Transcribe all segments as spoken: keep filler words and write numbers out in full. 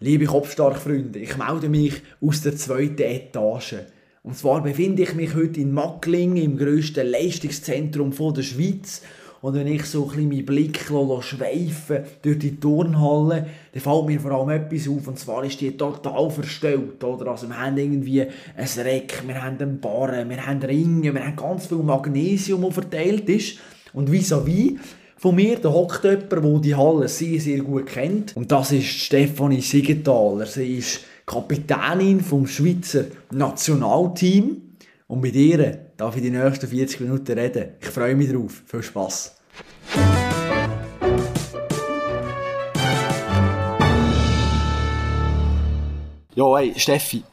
Liebe Kopfstark-Freunde, ich melde mich aus der zweiten Etage. Und zwar befinde ich mich heute in Mackling, im grössten Leistungszentrum der Schweiz. Und wenn ich so ein bisschen meinen Blick schweife durch die Turnhalle, dann fällt mir vor allem etwas auf. Und zwar ist die total verstellt. Oder? Also wir haben irgendwie ein Reck, wir haben einen Barren, wir haben Ringe, wir haben ganz viel Magnesium, das verteilt ist. Und vis-à-vis von mir, da hockt jemand, der die Halle sehr, sehr gut kennt. Und das ist Stefanie Siegenthaler. Sie ist Kapitänin vom Schweizer Nationalteam. Und mit ihr darf ich die nächsten vierzig Minuten reden. Ich freue mich drauf. Viel Spass. Jo, hey, Steffi,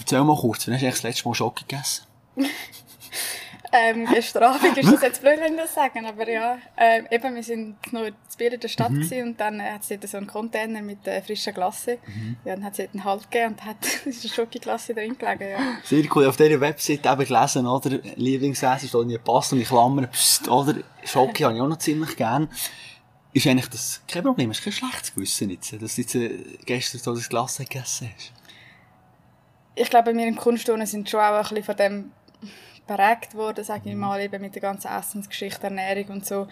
erzähl mal kurz, wann hast du das letzte Mal Schoki gegessen? ähm, gestern Abend ist das jetzt blöd, wenn ich das sagen, aber ja. Ähm, eben, wir waren noch in Bier in der Stadt mhm. und dann hat es dort so einen Container mit äh, frischer Glasse. Mhm. Ja, dann hat es dort einen Halt gegeben und hat eine Schoki-Glasse drin gelegen. Ja. Sehr cool, auf dieser Website eben gelesen, oder? Lieblingsessen, steht in der Pasta und in Klammern, pst, oder? Schoki habe ich auch noch ziemlich gern. Ist eigentlich das kein Problem, ist kein schlechtes Gewissen jetzt, dass du jetzt, äh, gestern so das Glasse gegessen hast? Ich glaube, wir im Kunstturnen sind schon auch ein bisschen von dem prägt worden, sage ich mal, eben mit der ganzen Essensgeschichte, Ernährung und so.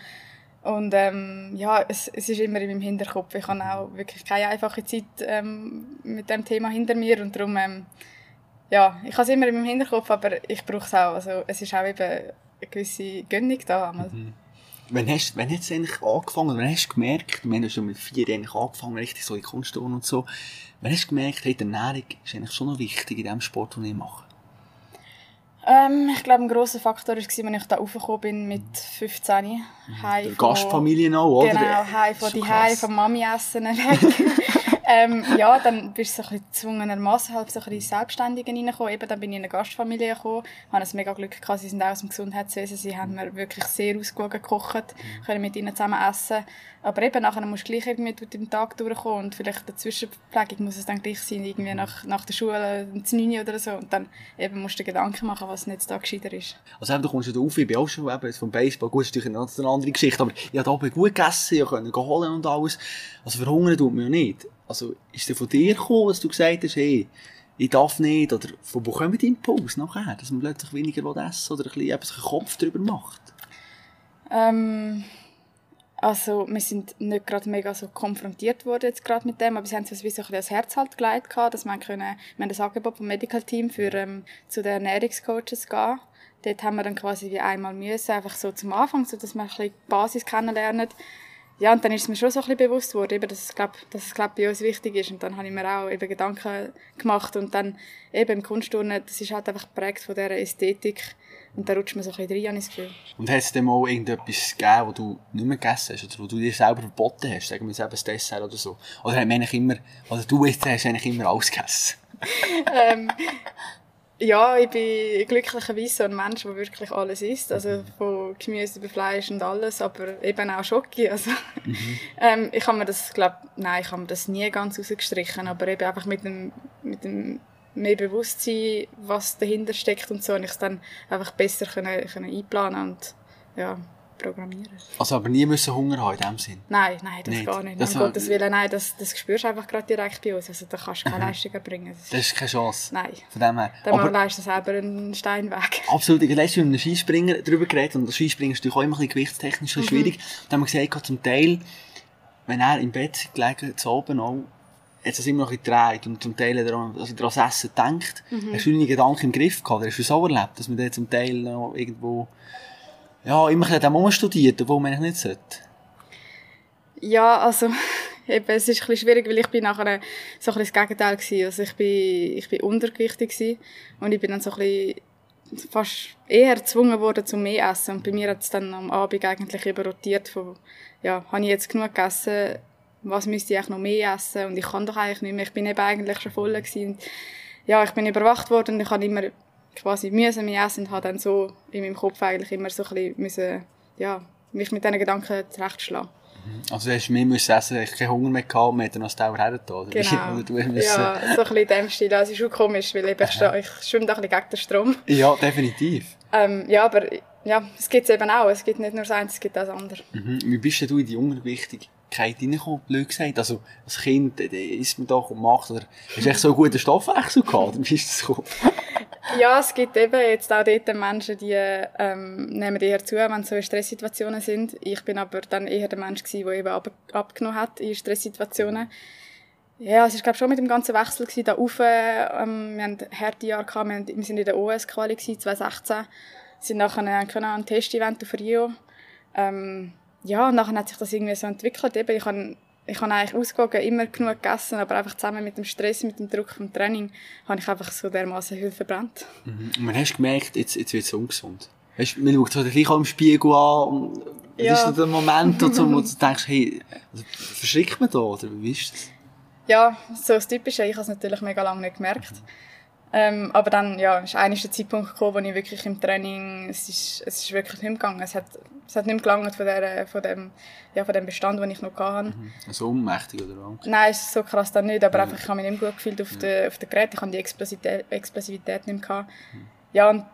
Und ähm, ja, es, es ist immer in meinem Hinterkopf. Ich habe auch wirklich keine einfache Zeit ähm, mit dem Thema hinter mir und darum, ähm, ja, ich habe es immer in meinem Hinterkopf, aber ich brauche es auch. Also es ist auch eben eine gewisse Gönnung da. Mhm. Wann hast, wann hast du eigentlich angefangen, wann hast du gemerkt, wir haben schon mit vier Jahren angefangen, richtig so in Kunstturnen und so, wann hast du gemerkt, hey, die Ernährung ist eigentlich schon noch wichtig in dem Sport, den ich mache? Ähm, ich glaube, ein grosser Faktor war, als ich da raufgekommen bin mit fünfzehn. Heim der von, Gastfamilie noch, oder? Genau, heim von die Heim, von Mami essen weg. ähm, ja, dann bist du so ein bisschen gezwungenermassen halt so ein bisschen selbstständig reingekommen. Eben, dann bin ich in eine Gastfamilie gekommen. Ich hatte ein mega Glück gehabt, sie sind auch aus dem Gesundheitswesen. Sie haben mir wirklich sehr ausgewogen gekocht, können mit ihnen zusammen essen. Aber eben, nachher musst du gleich irgendwie durch den Tag durchkommen und vielleicht in der Zwischenpflegung muss es dann gleich sein, irgendwie nach, nach der Schule, um neun Uhr oder so. Und dann eben musst du dir Gedanken machen, was jetzt da gescheiter ist. Also eben, du kommst ja da auf, ich bin auch schon eben vom Baseball, gut, das ist natürlich eine andere Geschichte, aber ich habe da gut gegessen, ich konnte holen und alles. Also verhungern tut man ja nicht. Also ist es von dir gekommen, dass du gesagt hast, hey, ich darf nicht, oder von wo kommt der Impuls nachher, dass man plötzlich weniger essen will oder ein bisschen etwas Kopf darüber macht? Ähm... Also, wir sind nicht gerade mega so konfrontiert worden jetzt gerade mit dem, aber sie haben uns wie so ein bisschen das Herz halt geleitet gehabt, dass wir können, wir haben das Angebot vom Medical Team für, ähm, zu den Ernährungscoaches gehen. Dort haben wir dann quasi wie einmal müssen, einfach so zum Anfang, so dass wir ein bisschen die Basis kennenlernen. Ja, und dann ist es mir schon so ein bisschen bewusst geworden, eben, dass es, glaube, dass es, glaube, bei uns wichtig ist. Und dann habe ich mir auch eben Gedanken gemacht. Und dann eben im Kunstturnen, das ist halt einfach geprägt von dieser Ästhetik. Und da rutscht man so ein bisschen rein, habe ich das Gefühl. Und hat es dann mal irgendetwas gegeben, das du nicht mehr gegessen hast? Oder wo du dir selber verboten hast? Sagen wir jetzt eben das Dessert oder so. Oder hat man eigentlich immer, oder du jetzt hast eigentlich immer alles gegessen? ähm, ja, ich bin glücklicherweise so ein Mensch, der wirklich alles isst. Also von Gemüse über Fleisch und alles, aber eben auch Schoki. Also, mhm. ähm, ich habe mir das, glaube nein, ich habe mir das nie ganz rausgestrichen, aber eben einfach mit dem, mit dem mehr Bewusstsein, was dahinter steckt und so, und ich es dann einfach besser können, können einplanen und ja, programmieren. Also aber nie müssen Hunger haben in dem Sinn? Nein, nein, das nicht. Gar nicht. Das um war... Gottes Willen, nein, das, das spürst du einfach gerade direkt bei uns. Also da kannst du keine mhm. Leistung erbringen. Das, das ist keine Chance? Nein. Von dem her. Dann aber... weisst du selber einen Stein weg. Absolut. Ich habe letztens mit einem Skispringer darüber geredet und der Skispringer ist natürlich auch immer ein bisschen gewichtstechnisch mhm. schwierig. Dann haben wir gesagt, zum Teil, wenn er im Bett gelegen, zu oben auch, jetzt ist immer noch gedreht und zum Teil daran, also daran das Essen denkt, mhm. hast du deine Gedanken im Griff gehabt, hast du es auch erlebt, dass man da zum Teil noch irgendwo, ja, immer ein bisschen studiert, obwohl man eigentlich nicht sollte? Ja, also, eben, es ist ein bisschen schwierig, weil ich bin nachher so ein bisschen das Gegenteil gewesen, also ich bin, ich bin untergewichtig gewesen und ich bin dann so ein bisschen fast eher gezwungen worden, zum mehr essen und bei mir hat es dann am Abend eigentlich überrotiert von, ja, habe ich jetzt genug gegessen, was müsste ich noch mehr essen und ich kann doch eigentlich nicht mehr, ich bin eben eigentlich schon voll gewesen. Ja, ich bin überwacht worden und ich habe immer quasi müssen mehr essen und habe dann so in meinem Kopf eigentlich immer so ein bisschen müssen, ja, mich mit diesen Gedanken zurechtschlagen. Also du hast mehr müssen essen, ich keinen Hunger mehr gehabt, man hat dann noch das Teller hergetan. Genau, du ja, so ein bisschen in dem Stil, das ist schon komisch, weil ich, stehe, ich schwimme da ein bisschen gegen den Strom. Ja, definitiv. Ähm, ja, aber ja, es gibt es eben auch, es gibt nicht nur das eine, es gibt auch das andere. Mhm. Wie bist denn du in die Untergewichtung Öffentlichkeit reinkommt, blöd gesagt. Also, als Kind ist man doch und macht, oder hast du echt so einen guten Stoffwechsel gehabt, dann bist du gekommen? Ja, es gibt eben jetzt auch dort Menschen, die ähm, nehmen eher zu, wenn es so Stresssituationen sind. Ich bin aber dann eher der Mensch gewesen, der eben ab, abgenommen hat in Stresssituationen. Ja, es war glaube schon mit dem ganzen Wechsel gewesen, da rauf. Ähm, wir hatten harte Jahre, wir waren in der O S-Quali zwanzig sechzehn. Wir konnten ein Test-Event auf Rio. Ähm, ja, und nachher hat sich das irgendwie so entwickelt. Eben, ich habe ich hab eigentlich ausgewogen, immer genug gegessen, aber einfach zusammen mit dem Stress, mit dem Druck vom Training, habe ich einfach so dermaßen Hilfe verbrannt. Mhm. Und man hast gemerkt, jetzt, jetzt wird es ungesund. Weißt, man schaut sich gleich auch im Spiegel an. Das ja. ist der Moment, wo du, wo du denkst, hey, verschrickt man da, oder wie ist das? Ja, so das Typische. Ich habe es natürlich mega lange nicht gemerkt. Mhm. Ähm, aber dann ja, ist eines der Zeitpunkt gekommen, wo ich wirklich im Training, es ist, es ist wirklich nicht mehr gegangen. Es hat, es hat nicht mehr gelangt von, der, von, dem, ja, von dem Bestand, den ich noch hatte. Mhm. Also ohnmächtig oder was? Nein, es ist so krass dann nicht, aber ja. einfach, ich habe mich nicht mehr gut gefühlt auf ja. den auf der Geräten. Ich habe die Explosivität, Explosivität nicht mehr gehabt. Mhm. Ja, und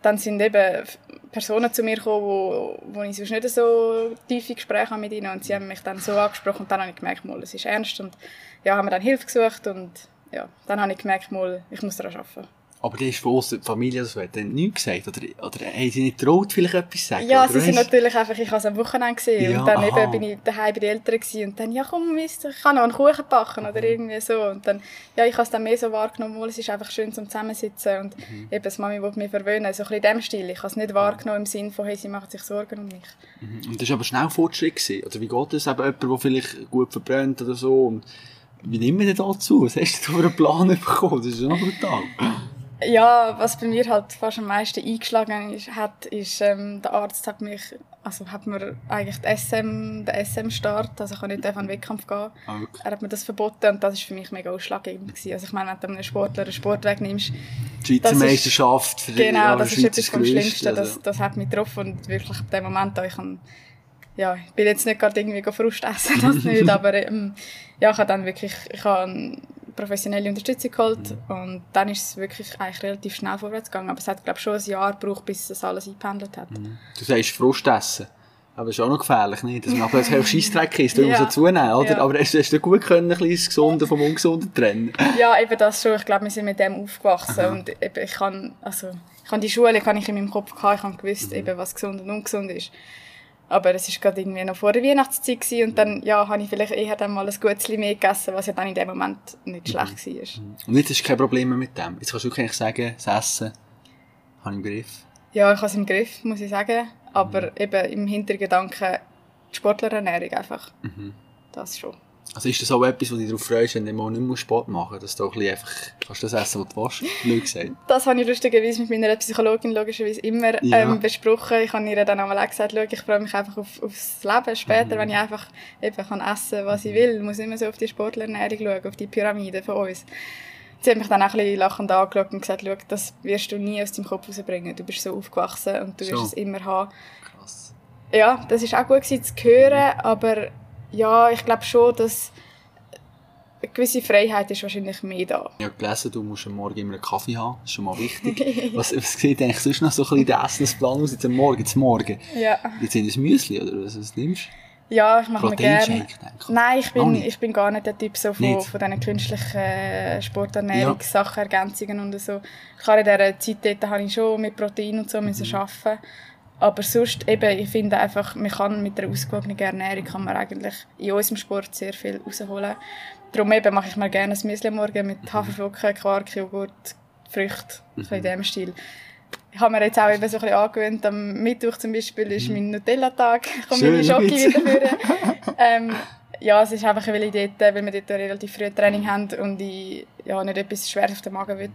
dann sind eben Personen zu mir gekommen, wo, wo ich sonst nicht so tiefe Gespräche habe mit ihnen, und sie haben mich dann so angesprochen, und dann habe ich gemerkt, mal, es ist ernst, und ja, haben mir dann Hilfe gesucht, und ja, dann habe ich gemerkt, mal, ich muss daran arbeiten. Aber das ist von uns, die Familie, das hat dann nichts gesagt? Oder, oder haben sie nicht getraut, vielleicht etwas zu sagen? Ja, oder sie sind natürlich einfach, ich habe es am Wochenende gesehen. Ja, und dann eben bin ich daheim bei den Eltern gewesen, und dann, ja komm, Mist, ich kann noch einen Kuchen backen oder irgendwie so. Und dann, ja, ich habe es dann mehr so wahrgenommen, mal, es ist einfach schön zum Zusammensitzen, und mhm. eben, das Mami wollte mich verwöhnen, so ein bisschen in dem Stil. Ich habe es nicht wahrgenommen im Sinne von, hey, sie macht sich Sorgen um mich. Mhm. Und das war aber schnell Fortschritt gewesen. Oder wie geht das? Eben jemand, der vielleicht gut verbrennt oder so? Und wie nimmt man denn dazu? Was hast du für einen Plan bekommen? Das ist schon brutal. Ja, was bei mir halt fast am meisten eingeschlagen ist, hat, ist, ähm, der Arzt hat mich, also hat mir eigentlich die S M, den S M-Start, also ich kann nicht auf einen Wettkampf gehen. Okay. Er hat mir das verboten, und das war für mich mega ausschlaggebend gewesen. Also ich meine, wenn du einem Sportler einen Sport wegnimmst, die Schweizer Meisterschaft für die, genau, das ist etwas vom Schlimmsten, also. das, das hat mich getroffen, und wirklich ab dem Moment an, ich kann, ja, ich bin jetzt nicht gerade irgendwie Frust essen, das nicht, aber ähm, ja, ich habe dann wirklich, ich habe professionelle Unterstützung geholt, und dann ist es wirklich eigentlich relativ schnell vorwärts gegangen, aber es hat, glaube ich, schon ein Jahr gebraucht, bis das alles eingependelt hat. Mhm. Du sagst Frust essen, aber das ist auch noch gefährlich, nicht? Dass man plötzlich auf Scheissdreck ist, da muss man zunehmen, oder? Ja. Aber hast, hast du gut können, ein bisschen das Gesunde vom Ungesunden trennen? Ja, eben das schon, ich glaube, wir sind mit dem aufgewachsen. Aha. Und eben, ich kann, also, ich kann die Schule kann ich in meinem Kopf gehabt, ich habe gewusst, mhm. eben, was gesund und ungesund ist. Aber es war gerade irgendwie noch vor der Weihnachtszeit gewesen, und dann ja, habe ich vielleicht eher dann mal ein Gutzli mehr gegessen, was ja dann in dem Moment nicht schlecht war. Und jetzt hast du keine Probleme mit dem? Jetzt kannst du wirklich sagen, das Essen habe ich im Griff? Ja, ich habe es im Griff, muss ich sagen. Aber mhm. eben im Hintergedanken die Sportlerernährung einfach. Mhm. Das schon. Also ist das auch etwas, wo du dich darauf freust, wenn du mal nicht mehr Sport machen musst, dass du auch ein bisschen einfach kannst das essen, was du willst? Blöd gesagt. Das habe ich lustigerweise mit meiner Psychologin logischerweise immer ja. ähm, besprochen. Ich habe ihr dann auch mal gesagt, schau, ich freue mich einfach auf, aufs Leben später, mhm. wenn ich einfach eben kann essen, was ich will. Ich muss nicht mehr so auf die Sportlerernährung schauen, auf die Pyramide von uns. Sie hat mich dann auch ein bisschen lachend angeschaut und gesagt, schau, das wirst du nie aus deinem Kopf rausbringen. Du bist so aufgewachsen, und du wirst so es immer haben. Krass. Ja, das war auch gut gewesen, zu hören, aber ja, ich glaube schon, dass eine gewisse Freiheit ist wahrscheinlich mehr da. Ich habe gelesen, du musst am Morgen immer einen Kaffee haben, das ist schon mal wichtig. was, was sieht eigentlich sonst noch so ein bisschen der Essensplan aus, jetzt am Morgen, jetzt morgen? Ja. Jetzt sind es Müsli, oder was, was nimmst du? Ja, ich mache mir gerne. Nein, ich bin, ich bin gar nicht der Typ so von, von diesen künstlichen Sporternährungssachen, ja. Ergänzungen und so. Klar, in dieser Zeit dort habe ich schon mit Protein und so mhm. müssen arbeiten. Aber sonst, eben, ich finde einfach, man kann mit einer ausgewogenen Ernährung kann man eigentlich in unserem Sport sehr viel rausholen. Darum eben mache ich mir gerne ein Müsli morgen mit mhm. Haferflocken, Quark, Joghurt, Früchte, mhm. in diesem Stil. Ich habe mir jetzt auch eben so ein bisschen angewöhnt, am Mittwoch zum Beispiel ist mein Nutella-Tag, ich komme meine Schoki wieder führen. ähm, ja, es ist einfach, weil, ich dort, weil wir dort relativ früh Training haben und ich ja, nicht etwas schwer auf den Magen will.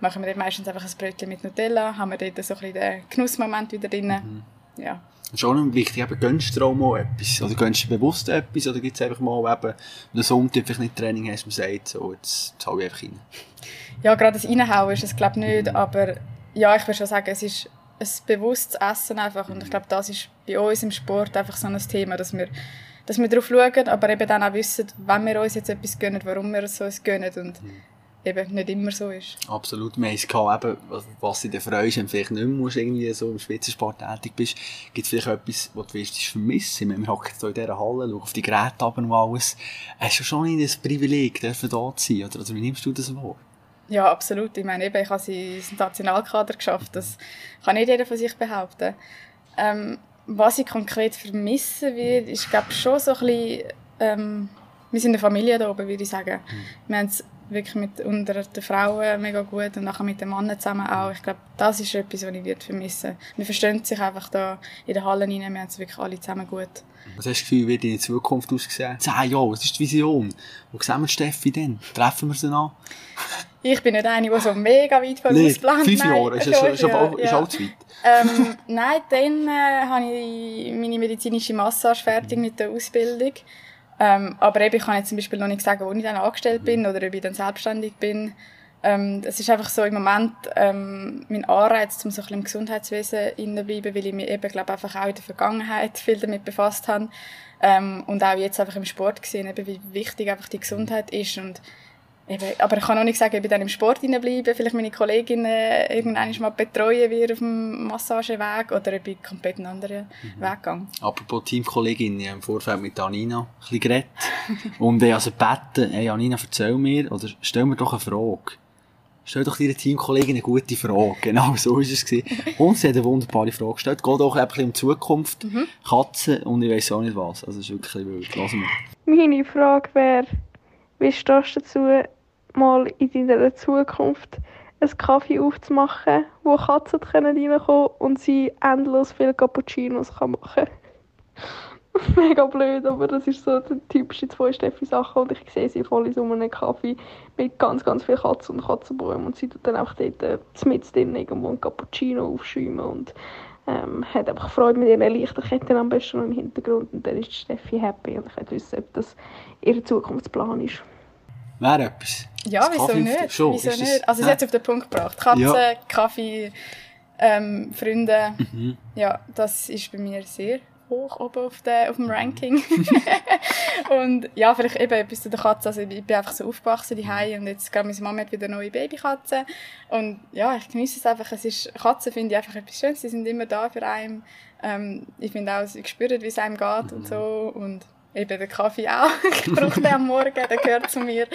Machen wir dort meistens einfach ein Brötchen mit Nutella, haben wir dort so ein bisschen den Genussmoment wieder drin. Mhm. Ja. Das ist auch noch wichtig, eben, gönnst du auch mal etwas? Oder gönnst du bewusst etwas? Oder gibt es einfach mal, eben, wenn du Sonntag vielleicht nicht Training hast, man sagt, so, jetzt hau ich einfach rein? Ja, gerade das Reinhauen ist es, glaube ich, nicht, mhm. aber ja, ich würde schon sagen, es ist ein bewusstes Essen einfach, und ich glaube, das ist bei uns im Sport einfach so ein Thema, dass wir, dass wir darauf schauen, aber eben dann auch wissen, wenn wir uns jetzt etwas gönnen, warum wir es uns gönnen, und mhm. eben nicht immer so ist. Absolut. Wir haben es gehabt, eben, was dich freust, wenn du vielleicht nicht mehr irgendwie so im Spitzensport tätig bist. Gibt es vielleicht etwas, was du wirst vermissen? Wir hocken jetzt hier in dieser Halle, schauen auf die Geräte ab und alles. Es ist schon ein Privileg, dürfen da zu sein. Oder also, wie nimmst du das wahr? Ja, absolut. Ich meine, eben, ich habe es im Nationalkader geschafft. Das kann nicht jeder von sich behaupten. Ähm, was ich konkret vermissen würde, ist, glaube ich, schon so ein bisschen... Ähm, wir sind eine Familie da oben, würde ich sagen. Mhm. Wir haben es wirklich mit unter den Frauen mega gut und nachher mit den Männern zusammen auch. Ich glaube, das ist etwas, was ich vermissen würde. Wir verstehen sich einfach da in der Halle rein, wir haben es wirklich alle zusammen gut. Was hast du das Gefühl, wie wird deine Zukunft aussehen? Zehn Jahre, was ist die Vision? Wo sehen wir Steffi denn? Treffen wir sie an? Ich bin nicht eine, die so mega weit vorausplant. Fünf Jahre, ist schon zu weit. Ähm, nein, dann äh, habe ich meine medizinische Massage fertig mit der Ausbildung. Ähm, aber eben, ich kann jetzt zum Beispiel noch nicht sagen, wo ich dann angestellt bin oder ob ich dann selbstständig bin. Ähm, es ist einfach so im Moment ähm, mein Anreiz, um so ein bisschen im Gesundheitswesen hineinbleiben, weil ich mich eben, glaube einfach auch in der Vergangenheit viel damit befasst habe. Ähm, und auch jetzt einfach im Sport gesehen, eben, wie wichtig einfach die Gesundheit ist. Und eben, aber ich kann auch nicht sagen, ob ich dann im Sport hineinbleibe, vielleicht meine Kolleginnen irgendwann mal betreuen wie auf dem Massageweg oder ob ich komplett einen anderen mhm. Weg gehe. Apropos Teamkollegin, ich habe im Vorfeld mit Anina ein bisschen geredet und ich also gebeten, hey Anina, erzähl mir oder stell mir doch eine Frage. Stell doch deiner Teamkollegin eine gute Frage. Genau, so war es. Und sie hat eine wunderbare Frage gestellt. Geht auch ein bisschen um die Zukunft, mhm. Katzen und ich weiss auch nicht was. Also das ist wirklich wild. Lass mal. Meine Frage wäre, wie stehst du dazu, mal in deiner Zukunft einen Kaffee aufzumachen, wo Katzen reinkommen können und sie endlos viele Cappuccinos machen können? Mega blöd, aber das ist so die typische zwei Steffi-Sache und ich sehe sie voll in so einem Kaffee mit ganz, ganz vielen Katzen und Katzenbäumen und sie tut dann auch dort äh, mitten drin irgendwo einen Cappuccino aufschäumen und ähm, hat einfach Freude mit ihren Lichterketten am besten im Hintergrund und dann ist Steffi happy und ich möchte wissen, ob das ihr Zukunftsplan ist. Wäre etwas. Ja, wieso nicht? Schon, wieso das, nicht? Also, sie hat es auf den Punkt gebracht. Katzen, ja. Kaffee, ähm, Freunde. Mhm. Ja, das ist bei mir sehr hoch oben auf, der, auf dem Ranking. Und ja, vielleicht eben etwas zu den Katzen. Also, ich bin einfach so aufgewachsen zu Hause und jetzt gerade meine Mama hat wieder neue Babykatze. Und ja, ich genieße es einfach. Es ist, Katzen finde ich einfach etwas Schönes. Sie sind immer da für einen. Ähm, ich finde auch, ich spüre, wie es einem geht mhm. und so. Und eben den Kaffee auch. Ich brauche den am Morgen, der gehört zu mir.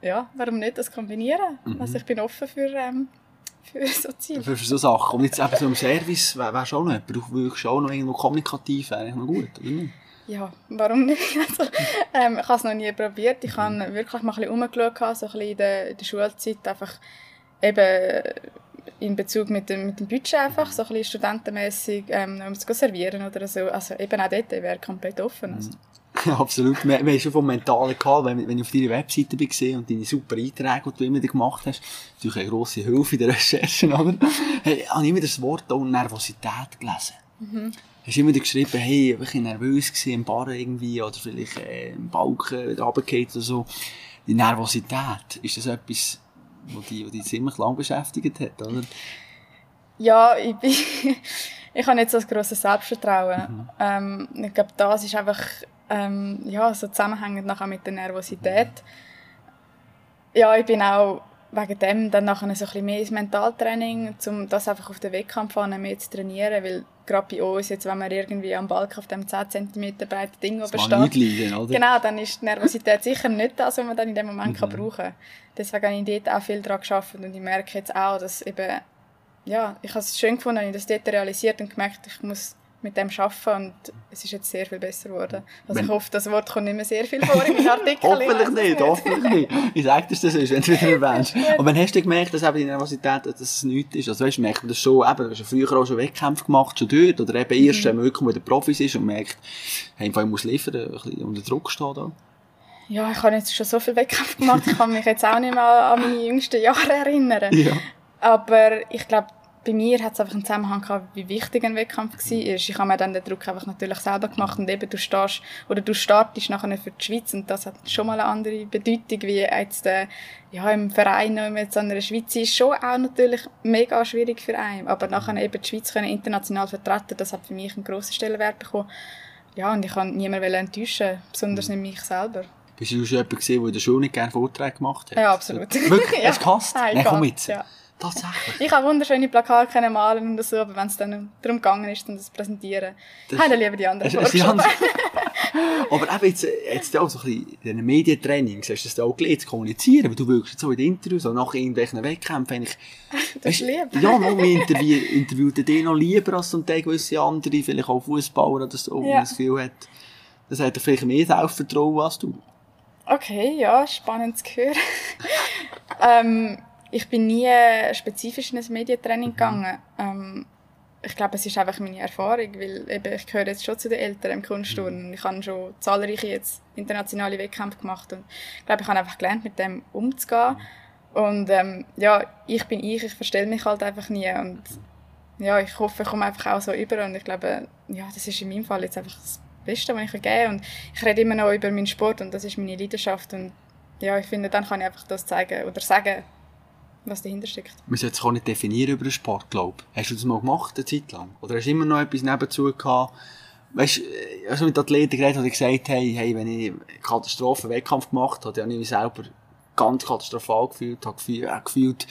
Ja, warum nicht das kombinieren? Mhm. Also ich bin offen für, ähm, für so Ziele. Für, für so Sachen. Und jetzt eben so im Service, wärst du auch noch jemand? Du wirkst auch noch irgendwo kommunikativ, wäre eigentlich noch gut, oder nicht? Ja, warum nicht? Also, ähm, ich habe es noch nie probiert. Ich habe wirklich mal ein bisschen rumgeschaut, so ein bisschen in der, in der Schulzeit, einfach eben in Bezug mit dem, mit dem Budget einfach, so ein bisschen studentenmässig, ähm, um es zu servieren oder so. Also eben auch dort, ich wäre komplett offen. Also. Absolut. Wir, wir haben schon vom Mentalen gehabt, wenn, wenn ich auf deiner Webseite war und deine super Einträge, die du immer gemacht hast, natürlich eine grosse Hilfe in der Recherche, oder? Hey, habe ich immer das Wort Nervosität gelesen. Mhm. Hast du immer geschrieben, hey, ich war nervös gewesen, im Bar irgendwie, oder vielleicht äh, im Balken, wieder runtergefallen oder so. Die Nervosität, ist das etwas, wo die, wo die ziemlich lang beschäftigt hat, oder? Ja, ich bin, ich habe nicht so ein grosses Selbstvertrauen. Mhm. Ähm, ich glaube, das ist einfach, ähm, ja, so zusammenhängend nachher mit der Nervosität. Mhm. Ja, ich bin auch wegen dem dann nachher so ein bisschen mehr ins Mentaltraining, um das einfach auf den Wettkampf mehr zu trainieren, weil gerade bei uns, jetzt, wenn man irgendwie am Balken auf dem zehn Zentimeter breiten Ding oben steht, genau, dann ist die Nervosität sicher nicht das, was man dann in dem Moment mhm. kann brauchen kann. Deswegen habe ich dort auch viel daran gearbeitet und ich merke jetzt auch, dass eben, ja, ich habe es schön gefunden, habe ich das dort realisiert und gemerkt, ich muss mit dem arbeiten und es ist jetzt sehr viel besser geworden. Also wenn ich hoffe, das Wort kommt nicht mehr sehr viel vor in meinen Artikeln. Hoffentlich nicht, hoffentlich nicht. Ich sage dir, dass das ist, wenn du wieder erwähnst. Und wann hast du gemerkt, dass eben die Nervosität, dass es nichts ist? Also weißt, merkt man das schon, eben, du hast ja früher auch schon Wettkämpfe gemacht, schon dort, oder eben erst, wenn man wirklich mit den Profis ist und merkt, hey, ich muss liefern, ein bisschen unter Druck stehen da. Ja, ich habe jetzt schon so viel Wettkämpfe gemacht, ich kann mich jetzt auch nicht mehr an meine jüngsten Jahre erinnern. Ja. Aber ich glaube, bei mir hat es einfach einen Zusammenhang gehabt, wie wichtig ein Wettkampf war. Ich habe mir dann den Druck einfach natürlich selber gemacht und eben du stehst, oder du startest nachher für die Schweiz und das hat schon mal eine andere Bedeutung, wie jetzt äh, ja, im Verein, wenn man jetzt an der Schweiz ist, schon auch natürlich mega schwierig für einen. Aber nachher eben die Schweiz können international vertreten, das hat für mich einen grossen Stellenwert bekommen. Ja, und ich kann niemanden enttäuschen, besonders nicht mich selber. Bist du schon jemand gewesen, der in der Schule nicht gerne Vorträge gemacht hat? Ja, absolut. Wirklich? Ja. Hast du gehasst? Nein, Nein komm jetzt. Ja. Tatsächlich. Ich habe wunderschöne Plakate malen und so, aber wenn es dann darum gegangen ist, um das zu präsentieren, das haben dann lieber die anderen vorgeschrieben. Aber eben jetzt, jetzt auch so ein bisschen in den Medientrainings, hast du das auch gelernt zu kommunizieren, weil du wirkst so in den Interviews und nach irgendwelchen Wettkämpfen, ich, das ist lieb. Ja, man interview, interviewt den noch lieber als zum Teil gewisse andere, vielleicht auch Fußballer oder so, wenn man das Gefühl hat, das hat vielleicht mehr Selbstvertrauen als du. Okay, ja, spannend zu hören. ähm, Ich bin nie spezifisch in ein Medientraining gegangen. Ähm, ich glaube, es ist einfach meine Erfahrung, weil eben, ich gehöre jetzt schon zu den Eltern im Kunstturnen. Ich habe schon zahlreiche jetzt internationale Wettkämpfe gemacht und ich glaube, ich habe einfach gelernt, mit dem umzugehen. Und ähm, ja, ich bin ich, ich verstelle mich halt einfach nie und ja, ich hoffe, ich komme einfach auch so rüber und ich glaube, ja, das ist in meinem Fall jetzt einfach das Beste, was ich geben kann. Und ich rede immer noch über meinen Sport und das ist meine Leidenschaft und ja, ich finde, dann kann ich einfach das zeigen oder sagen, was dahinter steckt. Man sollte sich auch nicht definieren über den Sport, glaube ich. Hast du das mal gemacht, eine Zeit lang? Oder hast du immer noch etwas nebenzu gehabt? Weißt du, als ich mit Athleten geredet habe, habe ich gesagt, hey, hey, wenn ich Katastrophen-Wettkampf gemacht habe, habe ich mich selber ganz katastrophal gefühlt, habe gefühlt, habe gefühlt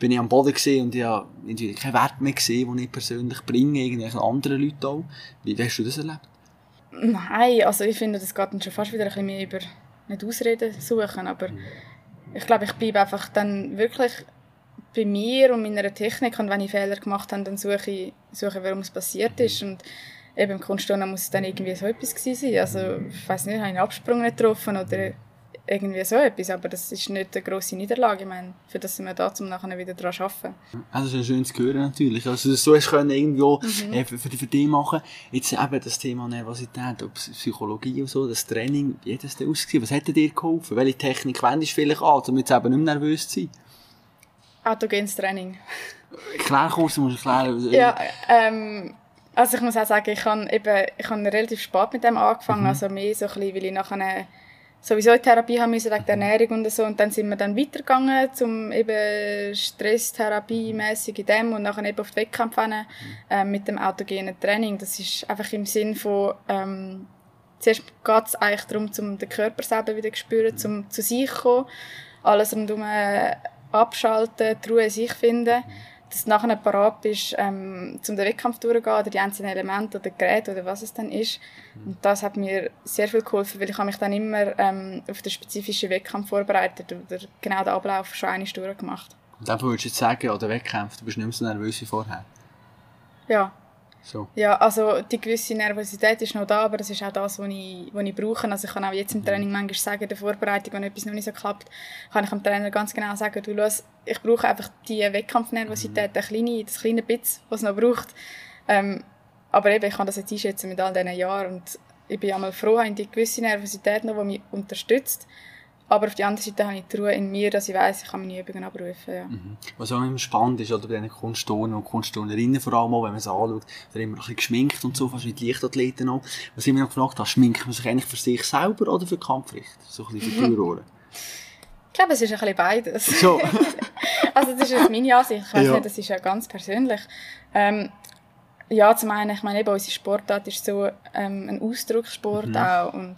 bin ich am Boden gesehen und ich habe natürlich keinen Wert mehr gesehen, den ich persönlich bringe, irgendwelchen anderen Leuten auch. Wie hast du das erlebt? Nein, also ich finde, das geht dann schon fast wieder ein bisschen mehr über nicht Ausreden suchen, aber mhm. Ich glaube, ich bleibe einfach dann wirklich bei mir und meiner Technik und wenn ich Fehler gemacht habe, dann suche ich, suche, warum es passiert ist und eben im Kunstturnen muss es dann irgendwie so etwas gewesen sein, also ich weiss nicht, habe ich einen Absprung nicht getroffen oder irgendwie so etwas, aber das ist nicht eine grosse Niederlage, ich meine, für das sind wir da, um nachher wieder daran zu arbeiten. Also das ist ein schönes Gehören natürlich, also dass du es können irgendwo mhm. für, für, für dich machen. Jetzt eben das Thema Nervosität, ob Psychologie und so, das Training, wie hat das denn ausgesehen? Was hat dir geholfen? Welche Technik wendest du vielleicht an, damit du eben nicht mehr nervös zu sein? Autogenes Training. Klar, kurz musst du erklären. Ja, ähm... Also ich muss auch sagen, ich habe eben, ich habe relativ spät mit dem angefangen, mhm. also mehr so ein bisschen, weil ich nachher sowieso in Therapie haben müssen wegen der Ernährung und so und dann sind wir dann weitergegangen zum eben Stresstherapie-mässig in dem und nachher eben auf die Wettkämpfe mhm. äh, mit dem autogenen Training. Das ist einfach im Sinn von ähm, zuerst geht es eigentlich darum, um den Körper selber wieder zu spüren, um zu sich zu kommen, alles rundum abschalten, die Ruhe in sich finden, dass du nachher parat bist, ähm, um den Wettkampf durchzugehen oder die einzelnen Elemente oder Geräte oder was es dann ist. Und das hat mir sehr viel geholfen, weil ich habe mich dann immer ähm, auf den spezifischen Wettkampf vorbereitet oder genau den Ablauf schon eine Stunde gemacht. Und dann würdest du jetzt sagen, an den Wettkampf, du bist nicht mehr so nervös wie vorher? Ja. So. Ja, also die gewisse Nervosität ist noch da, aber das ist auch das, was ich, was ich brauche. Also ich kann auch jetzt im Training manchmal sagen, in der Vorbereitung, wenn etwas noch nicht so klappt, kann ich dem Trainer ganz genau sagen, du, los, ich brauche einfach die Wettkampfnervosität, das kleine, das kleine bisschen, was es noch braucht. Ähm, aber eben, ich kann das jetzt einschätzen mit all diesen Jahren und ich bin einmal froh, habe die gewisse Nervosität noch, die mich unterstützt. Aber auf der anderen Seite habe ich die Ruhe in mir, dass ich weiss, ich kann meine Übungen abrufen. Ja. Mhm. Was auch immer spannend ist, oder bei diesen Kunstturnen und Kunstturnerinnen vor allem, auch, wenn man es anschaut, da immer ein bisschen geschminkt und so, fast wie die Leichtathleten auch. Was ich mir noch gefragt habe, schminkt man sich eigentlich für sich selber oder für die Kampfrichter? So ein bisschen für die Türohren. Ich glaube, es ist ein bisschen beides. So. Also das ist jetzt meine Ansicht, ich weiss ja. nicht, das ist ja ganz persönlich. Ähm, ja, zum einen, ich meine eben, unsere Sportart ist so ähm, ein Ausdruckssport mhm. auch und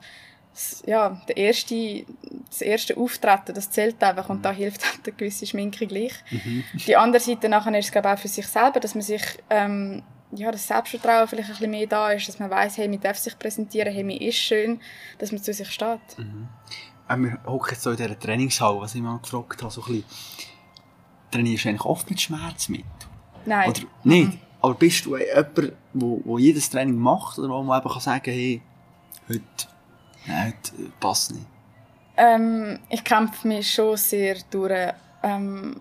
ja, der erste, das erste Auftreten, das zählt einfach und da hilft halt eine gewisse Schminke gleich. Mhm. Die andere Seite nachher ist es glaube ich auch für sich selber, dass man sich, ähm, ja, das Selbstvertrauen vielleicht ein bisschen mehr da ist, dass man weiss, hey, man darf sich präsentieren, hey, man ist schön, dass man zu sich steht. Mhm. Wir hocken jetzt so in dieser Trainingshalle, was ich mal gefragt habe, so ein bisschen, trainierst du eigentlich oft mit Schmerzmitteln? Nein. Oder nicht? Mhm. Aber bist du jemand, der, der jedes Training macht oder wo man eben kann sagen, hey, heute... Nein, das passt nicht. Ähm, ich kämpfe mich schon sehr durch, ähm,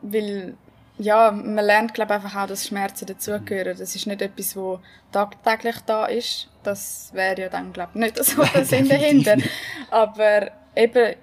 weil ja, man lernt glaube einfach auch, dass Schmerzen dazugehören. Das ist nicht etwas, das tagtäglich da ist. Das wäre ja dann glaube nicht so der Sinn dahinter. Aber eben,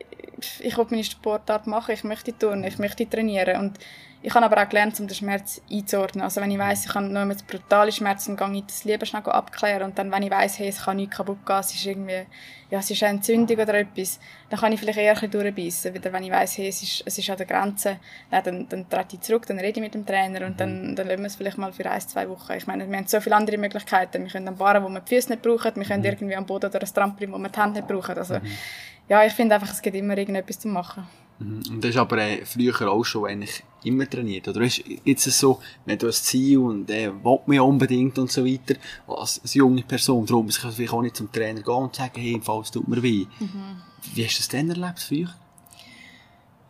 ich will meine Sportart machen, ich möchte turnen, ich möchte trainieren. Und ich habe aber auch gelernt, um den Schmerz einzuordnen. Also wenn ich weiss, ich habe nur mit brutalen Schmerzen, gehe ich das lieber schnell abklären. Und dann, wenn ich weiss, hey, es kann nichts kaputt gehen, es ist irgendwie, ja, es ist eine Entzündung oder etwas, dann kann ich vielleicht eher ein bisschen durchbeissen. Wieder wenn ich weiss, hey, es ist, es ist an der Grenze, dann, dann, dann trete ich zurück, dann rede ich mit dem Trainer und dann, dann lassen wir es vielleicht mal für ein, zwei Wochen. Ich meine, wir haben so viele andere Möglichkeiten. Wir können an Barren, wo wir die Füße nicht brauchen, wir können irgendwie am Boden oder ein Trampolin, wo wir die Hände nicht brauchen. Also ja, ich finde einfach, es gibt immer irgendetwas zu machen. Mhm. Und das ist aber äh, früher auch schon eigentlich immer trainiert, oder? Gibt es so, wenn du ein Ziel und äh, will mich unbedingt und so weiter, als, als junge Person, darum muss ich vielleicht auch nicht zum Trainer gehen und sagen, hey, im Fall, es tut mir weh. Mhm. Wie hast du das denn erlebt früher?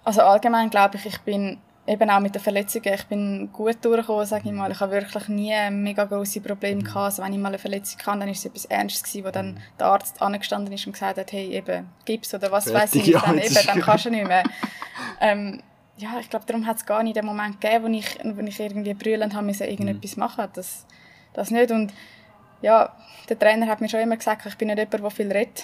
Also allgemein glaube ich, ich bin eben auch mit den Verletzungen, ich bin gut durchgekommen, sage ich mal. Ich habe wirklich nie mega grosse Probleme gehabt. Also wenn ich mal eine Verletzung hatte, dann war es etwas Ernstes gewesen, wo dann der Arzt angestanden ist und gesagt hat, hey, eben Gips oder was weiß ich, ja, dann, eben, dann kannst du nicht mehr. ähm, ja, ich glaube, darum hat es gar nicht den Moment gegeben, wo ich, wo ich irgendwie brüllend habe, müssen irgendetwas mhm. machen. Das, das nicht. Und ja, der Trainer hat mir schon immer gesagt, ich bin nicht jemand, der viel redet.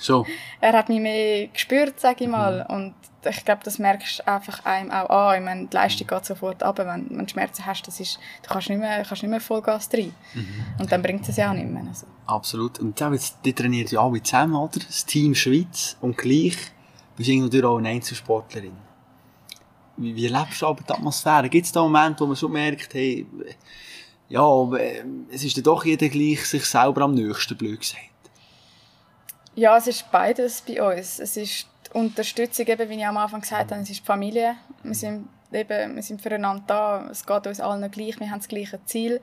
So. Er hat mich mehr gespürt, sage ich mal. Mhm. Und ich glaube, das merkst du einfach einem auch an. Ich meine, die Leistung geht sofort ab. Wenn, wenn du Schmerzen hast, das ist, du kannst nicht mehr, kannst nicht mehr Vollgas rein. Mhm. Und dann bringt es ja auch nicht mehr. Also. Absolut. Und die trainiert ja alle zusammen, oder? Das Team Schweiz. Und gleich bist du natürlich auch eine Einzelsportlerin. Wie, wie erlebst du aber die Atmosphäre? Gibt es da Momente, wo man schon merkt, hey, ja, es ist ja doch jeder gleich sich selber am nächsten, blöd gesagt. Ja, es ist beides bei uns. Es ist die Unterstützung, eben, wie ich am Anfang gesagt habe, es ist die Familie. Wir sind, eben, wir sind füreinander da, es geht uns allen gleich, wir haben das gleiche Ziel.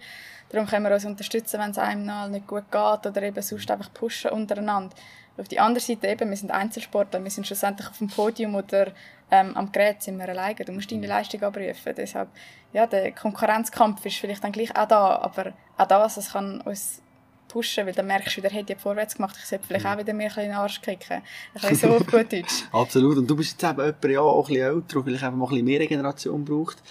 Darum können wir uns unterstützen, wenn es einem noch nicht gut geht oder eben sonst einfach pushen untereinander. Auf der anderen Seite, eben, wir sind Einzelsportler, wir sind schlussendlich auf dem Podium oder ähm, am Gerät sind wir alleine. Du musst deine Leistung abprüfen. Deshalb, ja, der Konkurrenzkampf ist vielleicht dann gleich auch da, aber auch das, das kann uns pushen, weil dann merkst du wieder, hey, die hat vorwärts gemacht, ich sollte vielleicht auch wieder mehr ein bisschen in den Arsch kicken. Ein bisschen so auf gut Deutsch. Absolut. Und du bist jetzt eben jemand, ja, auch ein bisschen älter und vielleicht einfach mal ein bisschen mehr Regeneration braucht.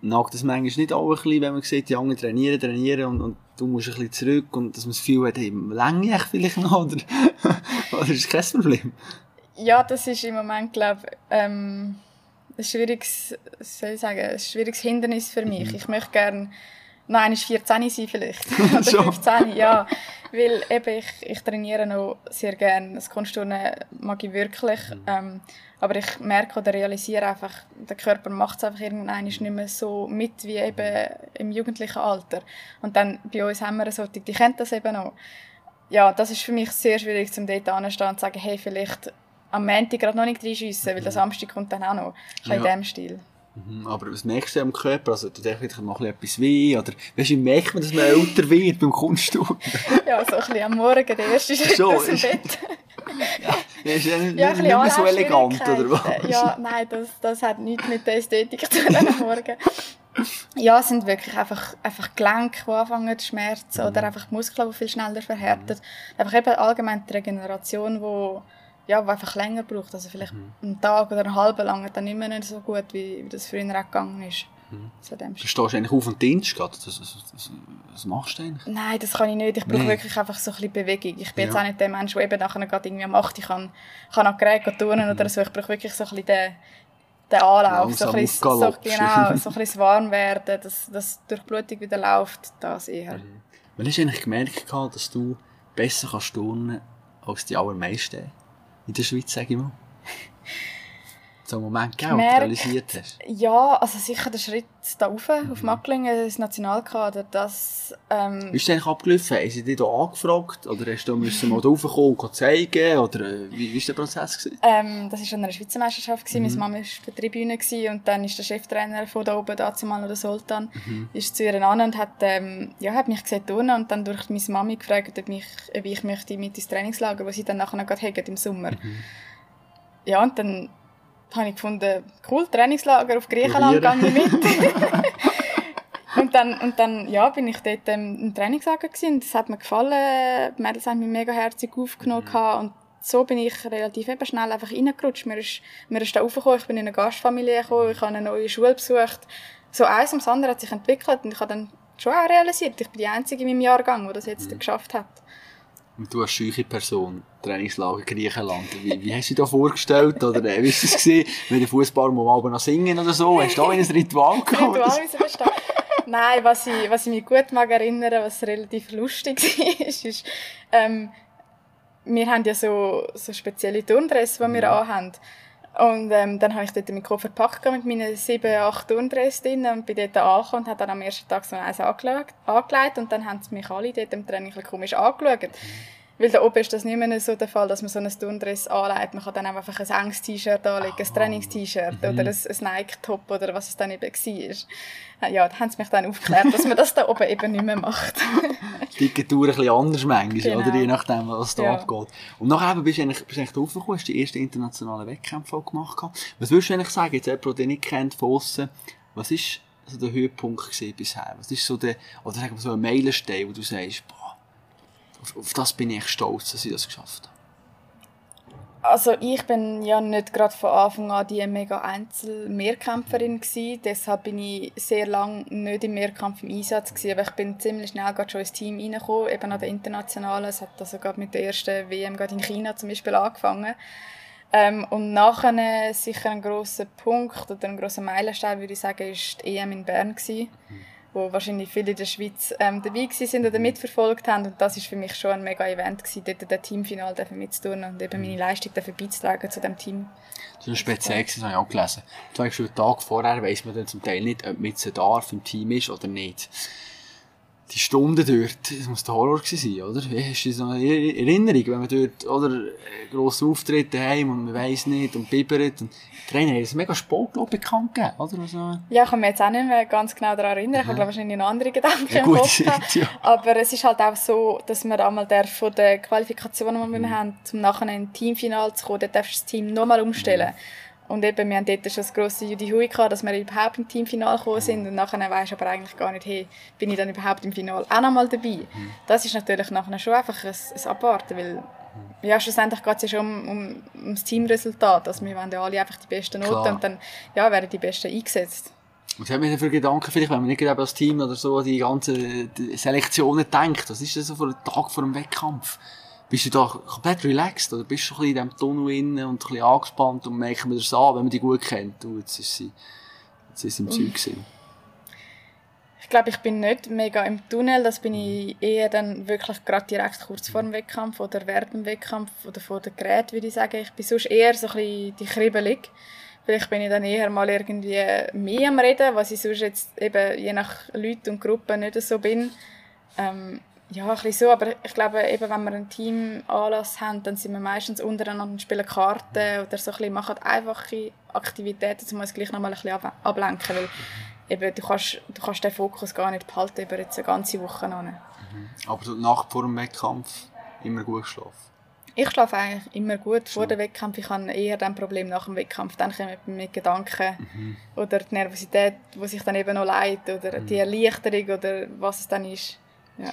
Nagt das manchmal nicht auch ein bisschen, wenn man sieht, die anderen trainieren, trainieren und, und du musst ein bisschen zurück und dass man das Gefühl hat, hey, länge ich vielleicht noch, oder, oder ist das kein Problem? Ja, das ist im Moment, glaube ich, ähm, ein schwieriges, soll ich sagen, ein schwieriges Hindernis für mich. Mhm. Ich möchte gerne Nein, ich vierzehn sein vielleicht. Oder fünfzehn, ja. Weil eben ich, ich trainiere noch sehr gerne. Das Kunstturnen mag ich wirklich. Ähm, aber ich merke oder realisiere einfach, der Körper macht es einfach irgendwann nicht mehr so mit wie eben im jugendlichen Alter. Und dann bei uns haben wir eine solche, die kennt das eben auch. Ja, das ist für mich sehr schwierig, zum dort anzustehen und zu sagen, hey, vielleicht am Montag gerade noch nicht reinschiessen, weil der Samstag kommt dann auch noch. Ja. In diesem Stil. Aber was merkst du am Körper? Also, du denkst, ich mache etwas weh, oder weißt du, merkt man, dass man älter wird beim Kunstturnen? Ja, so ein bisschen am Morgen, der erste Schritt aus dem Bett. Ja, ja, ist ja nicht, ja, nicht mehr so elegant, oder was? Ja, nein, das, das hat nichts mit der Ästhetik zu tun am Morgen. Ja, es sind wirklich einfach, einfach Gelenke, die anfangen zu schmerzen, mhm. oder einfach die Muskeln, die viel schneller verhärten. Mhm. Einfach eben allgemein die Regeneration, die... ja, was einfach länger braucht, also vielleicht mhm. einen Tag oder einen halben lang, dann immer nicht so gut, wie, wie das früher auch gegangen ist. Mhm. So, du stehst eigentlich auf und dienst, was, was, was machst du eigentlich? Nein, das kann ich nicht, ich brauche nee. wirklich einfach so ein bisschen Bewegung. Ich bin ja. jetzt auch nicht der Mensch, der eben nachher gerade irgendwie am acht Uhr kann, kann an Geräte turnen mhm. oder so, ich brauche wirklich so ein bisschen den, den Anlauf, so ein bisschen, so, genau, so ein bisschen warm werden, dass, dass die Durchblutung wieder läuft, das eher. Mhm. Wann hast du eigentlich gemerkt, dass du besser kannst turnen als die allermeisten? In der Schweiz, sage ich mal. So einen Moment gegeben, den du realisiert hast. Ja, also sicher der Schritt da rauf, mhm. auf Macklingen, das Nationalkader, das... Ähm, Bist du eigentlich abgelaufen? Haben sie dich hier angefragt? Oder hast du müssen mal da raufkommen und zeigen? Oder wie war der Prozess gewesen? Ähm, das war an einer Schweizer Meisterschaft gewesen. Mhm. Meine Mama war auf der Tribüne gewesen, und dann ist der Cheftrainer von da oben, dazu mal noch der Sultan, mhm. ist zu ihr an und hat, ähm, ja, hat mich gesehen turnen und dann durch meine Mami gefragt, ob, mich, ob ich möchte mit ins Trainingslager, wo sie dann nachher noch gerade haben, im Sommer. Mhm. Ja, und dann... habe ich gefunden, cool, Trainingslager auf Griechenland, gehe ich mit. und dann, und dann ja, bin ich dort ähm, im Trainingslager gewesen. Das hat mir gefallen, die Mädels haben mich mega herzig aufgenommen. Mhm. Und so bin ich relativ eben schnell einfach reingerutscht. Mir ist, mir ist da raufgekommen, ich bin in eine Gastfamilie gekommen, ich habe eine neue Schule besucht. So eins ums andere hat sich entwickelt und ich habe dann schon auch realisiert, ich bin die Einzige in meinem Jahrgang, die das jetzt mhm. geschafft hat. Und du als schüche Person, Trainingslager Griechenland, wie, wie hast du dir das vorgestellt? Oder äh, wie war es gewesen? Wenn der Fußballer mal abends noch singen oder so, hast du da ein Ritual gehabt? Ritual, wie verstehe. Nein, was ich, was ich mich gut mag erinnern, was relativ lustig war, ist, ähm, wir haben ja so, so spezielle Turndress, die wir ja. anhaben. Und ähm, dann habe ich dort meinen Koffer gepackt mit meinen sieben, acht Turndress drin und bin dort angekommen und habe dann am ersten Tag so eins angelegt, angelegt und dann haben sie mich alle dort im Training ein bisschen komisch angeschaut. Weil da oben ist das nicht mehr so der Fall, dass man so einen Turndress anlegt. Man kann dann auch einfach ein enges T-Shirt anlegen, ah. ein Trainings-T-Shirt mhm. oder ein, ein Nike-Top oder was es dann eben war. Ja, da haben sie mich dann aufgeklärt, dass man das da oben eben nicht mehr macht. Die Tour ein bisschen anders manchmal, genau. oder? Je nachdem, was da ja. abgeht. Und nachher bist du eigentlich, bist du eigentlich da hochgekommen, hast die ersten internationalen Wettkämpfe gemacht. Was würdest du eigentlich sagen, jetzt jemand, den ich nicht kennt, von aussen, was war also der Höhepunkt bisher? Was ist so der, oder sagen wir so ein Meilenstein, wo du sagst, boah, auf, auf das bin ich stolz, dass ich das geschafft habe? Also ich bin ja nicht gerade von Anfang an die mega Einzel-Mehrkämpferin gsi, deshalb bin ich sehr lange nicht im Mehrkampf im Einsatz gsi, aber ich bin ziemlich schnell gerade schon ins Team reingekommen, eben an der internationalen. Es hat also gerade mit der ersten W M gerade in China zum Beispiel angefangen. Ähm, und nachher sicher ein grosser Punkt oder ein grosser Meilenstein, würde ich sagen, ist die E M in Bern gsi, mhm. wo wahrscheinlich viele in der Schweiz ähm, dabei gewesen sind oder mitverfolgt haben. Und das war für mich schon ein mega Event gewesen, dort das Teamfinale mitzunehmen und eben meine Leistung beizutragen zu diesem Team. Das war speziell, das habe ich auch gelesen. Zum Beispiel einen Tag vorher weiss man dann zum Teil nicht, ob man jetzt darf im Team ist oder nicht. Die Stunden dort, das muss der Horror gewesen sein, oder? Hast du noch eine Erinnerung, wenn man dort, oder, grosse Auftritte haben und man weiss nicht und bibbert und die Trainer haben das mega Sport, glaube ich, bekannt gegeben, oder? Also, ja, ich kann mich jetzt auch nicht mehr ganz genau daran erinnern, ich habe wahrscheinlich einen anderen Gedanken ja, im Kopf gehabt. Ja. Aber es ist halt auch so, dass man einmal von den Qualifikationen, die wir mhm. haben, um nachher in ein Teamfinale zu kommen, dort darfst du das Team nochmal umstellen. Mhm. Und eben, wir haben dort schon das grosse Judy Hui gehabt, dass wir überhaupt im Teamfinale gekommen sind. Und nachher weisst du aber eigentlich gar nicht, hey, bin ich dann überhaupt im Finale auch noch mal dabei? Mhm. Das ist natürlich nachher schon einfach ein, ein Abwarten, weil mhm. ja, schlussendlich geht es ja schon um, um, um das Teamresultat. Also wir wollen ja alle einfach die besten Noten Klar. und dann ja, werden die besten eingesetzt. Und hat mir dafür Gedanken, vielleicht, wenn man nicht gerade als Team oder so an die ganzen Selektionen denkt, was ist das so für ein Tag vor dem Wettkampf? Bist du da komplett relaxed oder bist du ein bisschen in diesem Tunnel innen und ein bisschen angespannt und merkt man das an, wenn man die gut kennt? Du, jetzt ist sie, jetzt ist sie im Zeug gewesen. Ich glaube, ich bin nicht mega im Tunnel, das bin ich eher dann wirklich gerade direkt kurz vor dem Wettkampf oder während dem Wettkampf oder vor dem Gerät, würde ich sagen. Ich bin sonst eher so ein bisschen die kribbelig. Vielleicht bin ich dann eher mal irgendwie mehr am Reden, was ich sonst jetzt eben je nach Leuten und Gruppen nicht so bin. Ähm, Ja, ein bisschen so, aber ich glaube, eben, wenn wir einen Teamanlass haben, dann sind wir meistens untereinander und spielen Karten oder so ein bisschen, machen einfache Aktivitäten, um uns gleich noch mal ein bisschen ablenken, weil eben, du kannst, du kannst den Fokus gar nicht behalten über jetzt eine ganze Woche. Mhm. Aber die Nacht vor dem Wettkampf immer gut geschlafen? Ich schlafe eigentlich immer gut vor dem Wettkampf. Ich habe eher ein Problem nach dem Wettkampf. Dann kommen mit Gedanken mhm. oder die Nervosität, die sich dann eben noch leitet oder mhm. die Erleichterung oder was es dann ist. Ja.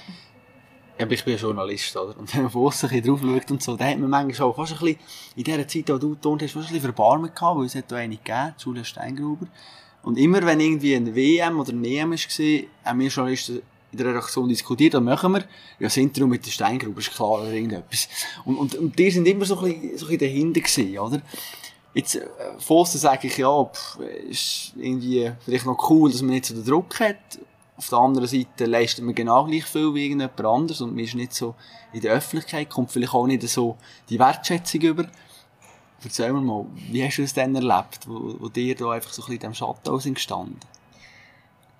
Ja, ich bin Journalist, oder? Und wenn man von aussen ein bisschen drauf schaut und so, dann hat man manchmal auch fast ein bisschen, in dieser Zeit, wo du geturnt hast, fast ein bisschen Verbarmen gehabt, weil es hat da eine gegeben, Julia Steingruber. Und immer, wenn irgendwie eine W M oder eine E M war, haben wir Journalisten in der Redaktion diskutiert, dann machen wir, ja, das Interview mit der Steingruber ist klar, oder irgendetwas. Und, und, und die sind immer so ein bisschen, so ein bisschen dahinter gewesen, oder? Jetzt, von aussen sage ich, ja, pff, ist irgendwie vielleicht noch cool, dass man nicht so den Druck hat. Auf der anderen Seite leistet man genau gleich viel wie irgendjemand anderes und man ist nicht so in der Öffentlichkeit, kommt vielleicht auch nicht so die Wertschätzung über. Erzähl mir mal, wie hast du es denn erlebt, wo, wo dir da einfach so ein bisschen in diesem Schatten sind gestanden?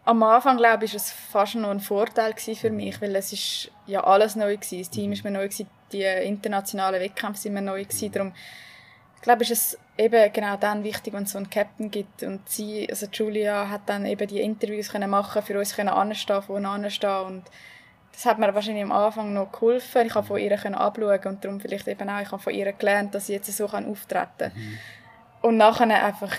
Am Anfang, glaube ich, war es fast noch ein Vorteil für mich, weil es ist ja alles neu war. Das Team war mir neu, die internationalen Wettkämpfe waren mir neu. Darum, ich glaube, ist es eben genau dann wichtig, wenn es so einen Captain gibt. Und sie, also Julia, hat dann eben die Interviews können machen, für uns können anstehen, vorne anstehen. Und das hat mir wahrscheinlich am Anfang noch geholfen. Ich konnte von ihr abschauen und darum vielleicht eben auch, ich habe von ihr gelernt, dass ich jetzt so auftreten kann. Mhm. Und nachher einfach,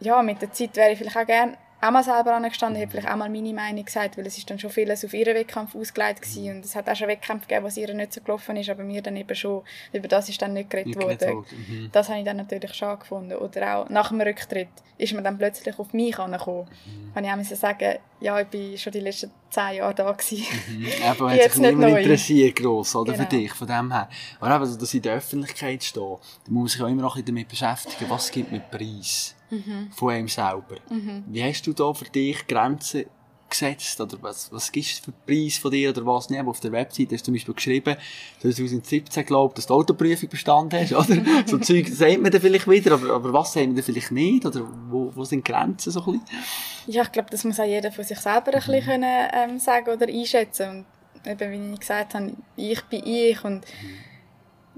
ja, mit der Zeit wäre ich vielleicht auch gerne auch mal selber angestanden, hätte vielleicht auch mal meine Meinung gesagt, weil es ist dann schon vieles auf ihren Wettkampf ausgelegt gewesen und es hat auch schon Wettkämpfe gegeben, was ihr nicht so gelaufen ist, aber mir dann eben schon, über das ist dann nicht geredet worden. Mhm. Das habe ich dann natürlich schade gefunden. Oder auch nach dem Rücktritt ist man dann plötzlich auf mich angekommen. Mhm. Kann ich auch müssen sagen, ja, ich bin schon die letzten zehn Jahre da gewesen. Mhm. Aber hat sich niemand interessiert gross, oder, genau. für dich, von dem her. Aber eben, dass in der Öffentlichkeit stehen, da muss man sich auch immer noch ein bisschen damit beschäftigen, was gibt man Preis? Mhm. Von einem selber. Mhm. Wie hast du da für dich Grenzen gesetzt? Oder was, was gibst du für den Preis von dir oder was nicht? Aber auf der Website hast du zum Beispiel geschrieben, dass du zwanzig siebzehn glaubst, dass du die Autoprüfung bestanden hast, oder? So Zeug sagt man dann vielleicht wieder, aber, aber was sagt man dann vielleicht nicht? Oder wo, wo sind die Grenzen so ein bisschen? Ja, ich glaube, das muss auch jeder von sich selber ein bisschen mhm. können, ähm, sagen oder einschätzen. Und eben wie ich gesagt habe, ich bin ich und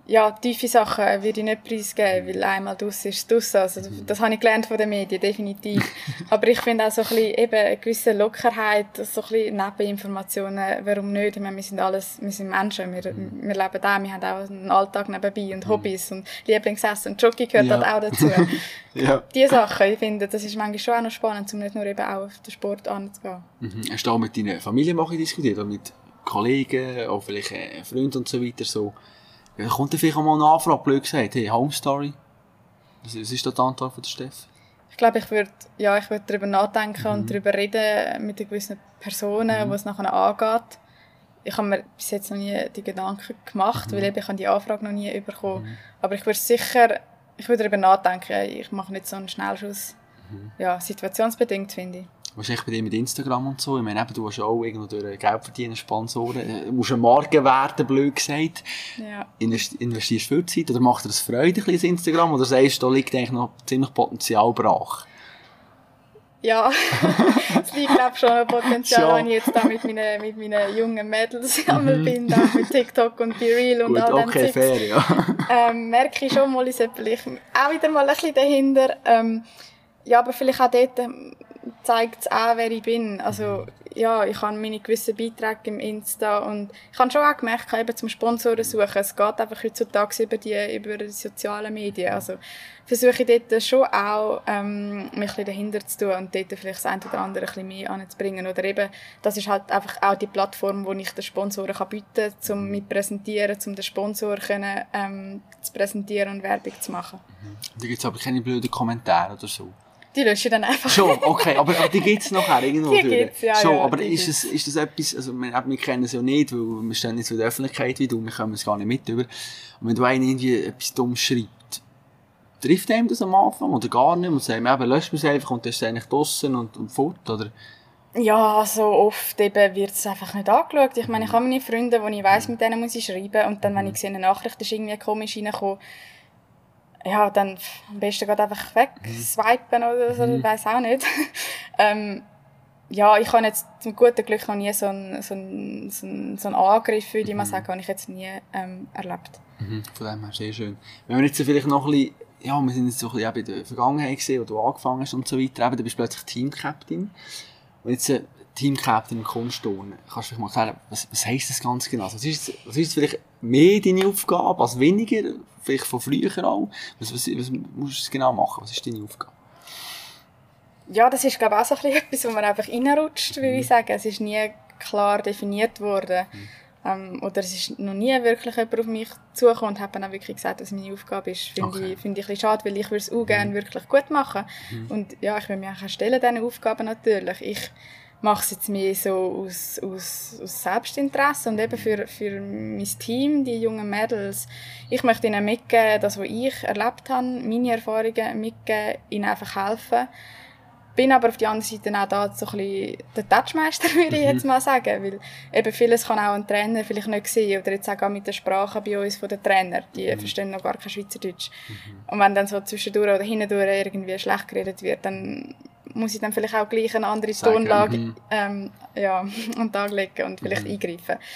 ja, tiefe Sachen würde ich nicht preisgeben, weil einmal draus ist draus. Also das habe ich gelernt von den Medien, definitiv. Aber ich finde auch so ein bisschen, eben eine gewisse Lockerheit, so ein bisschen Nebeninformationen, warum nicht? Ich meine, wir sind alles, wir sind Menschen, wir, wir leben da, wir haben auch einen Alltag nebenbei und Hobbys und Lieblingsessen und Jockey gehört ja. halt auch dazu. ja. Diese Sachen, ich finde, das ist manchmal schon auch noch spannend, um nicht nur eben auch auf den Sport anzugehen. Mhm. Hast du auch mit deiner Familie diskutiert, oder mit Kollegen, auch vielleicht Freunden und so weiter so? Ja, kommt dann vielleicht mal eine Anfrage, blöd gesagt, hey, Home Story? Was ist da die Antwort von der Steff? Ich glaube, ich würde ja, ich würd darüber nachdenken mhm. und darüber reden mit gewissen Personen, mhm. die es nachher angeht. Ich habe mir bis jetzt noch nie die Gedanken gemacht, mhm. weil ich die Anfrage noch nie bekommen mhm. Aber ich würde sicher ich würd darüber nachdenken. Ich mache nicht so einen Schnellschuss. Mhm. Ja, situationsbedingt, finde ich. Was ist eigentlich bei dir mit Instagram und so? Ich meine, du hast auch irgendwo durch Geld verdienen, Sponsoren. Du musst eine Marke werden, blöd gesagt. Ja. Investierst viel Zeit? Oder macht dir das Freude, das Instagram? Oder sagst du, da liegt eigentlich noch ziemlich Potenzial brach? Ja, es liegt, glaube ich, schon ein Potenzial, ja. wenn ich jetzt da mit meinen, mit meinen jungen Mädels mhm. bin, da mit TikTok und Be Real und Gut, all okay, den fair, ja. ähm, merke ich schon mal, ich sollte vielleicht auch wieder mal ein bisschen dahinter. Ähm, ja, aber vielleicht auch dort... zeigt es auch, wer ich bin. Also, ja, ich habe meine gewissen Beiträge im Insta und ich habe schon auch gemerkt, ich kann eben zum Sponsoren suchen. Es geht einfach heutzutage über die, über die sozialen Medien. Also versuche ich dort schon auch, ähm, mich ein bisschen dahinter zu tun und dort vielleicht das eine oder andere ein bisschen mehr anzubringen. Oder eben, das ist halt einfach auch die Plattform, wo ich den Sponsoren kann bieten kann, um mich zu präsentieren, um den Sponsor können, ähm, zu präsentieren und Werbung zu machen. Da gibt es aber keine blöden Kommentare oder so. Die lösche ich dann einfach. Schon, okay, aber, aber die gibt es nachher irgendwo. Die gibt es, ja, schon, ja, aber ist das, ist das etwas, also wir, wir kennen es ja nicht, weil wir stehen nicht so in der Öffentlichkeit wie du, wir kommen es gar nicht mit über. Und wenn du einen irgendwie etwas dumm schreibt, trifft einem das am Anfang oder gar nicht? Und sagt, eben, löscht man es einfach und dann ist es eigentlich draussen und, und fort, oder? Ja, so oft wird es einfach nicht angeschaut. Ich meine, ich habe meine Freunde, die ich weiss, mit denen muss ich schreiben und dann, wenn ich sehe, eine Nachricht ist irgendwie komisch reingekommen, ja, dann am besten geht einfach weg, mhm. swipen oder so, ich weiss auch nicht. ähm, ja, ich habe jetzt zum guten Glück noch nie so einen, so einen, so einen, so einen Angriff, würde ich mal sagen, den ich jetzt nie ähm, erlebt. Mhm. Von dem her, sehr schön. Wenn wir jetzt so vielleicht noch ein bisschen, ja, wir sind jetzt so ein bisschen auch bei der Vergangenheit gesehen, wo du angefangen hast und so weiter, eben, du bist plötzlich Team-Captain. Und jetzt äh, Team-Captain im Kunstturnen. Kannst du vielleicht mal erklären, was, was heisst das ganz genau? Also, was ist, was ist vielleicht mehr deine Aufgabe als weniger? Vielleicht von früher auch. Was, was, was musst du genau machen? Was ist deine Aufgabe? Ja, das ist, glaube ich, auch so etwas, wo man einfach reinrutscht, würde mhm. ich sagen. Es ist nie klar definiert worden. Mhm. Ähm, oder es ist noch nie wirklich jemand auf mich zugekommen und hat mir auch wirklich gesagt, was meine Aufgabe ist. Finde okay. ich, find ich ein bisschen schade, weil ich würde es auch gerne mhm. wirklich gut machen. Mhm. Und ja, ich will mich auch stellen, diese Aufgaben natürlich. Ich mache es jetzt mehr so aus, aus, aus Selbstinteresse und eben für, für mein Team, die jungen Mädels. Ich möchte ihnen mitgeben, das, was ich erlebt habe, meine Erfahrungen mitgeben, ihnen einfach helfen. Bin aber auf der anderen Seite auch da so ein bisschen der Touchmeister, würde ich jetzt mal sagen, weil eben vieles kann auch ein Trainer vielleicht nicht sehen oder jetzt auch mit der Sprache bei uns von den Trainern, die mhm. verstehen noch gar kein Schweizerdeutsch. Mhm. Und wenn dann so zwischendurch oder hindurch irgendwie schlecht geredet wird, dann muss ich dann vielleicht auch gleich eine andere Sagen. Tonlage mhm. ähm, ja, an Tag legen und vielleicht mhm. eingreifen. Ein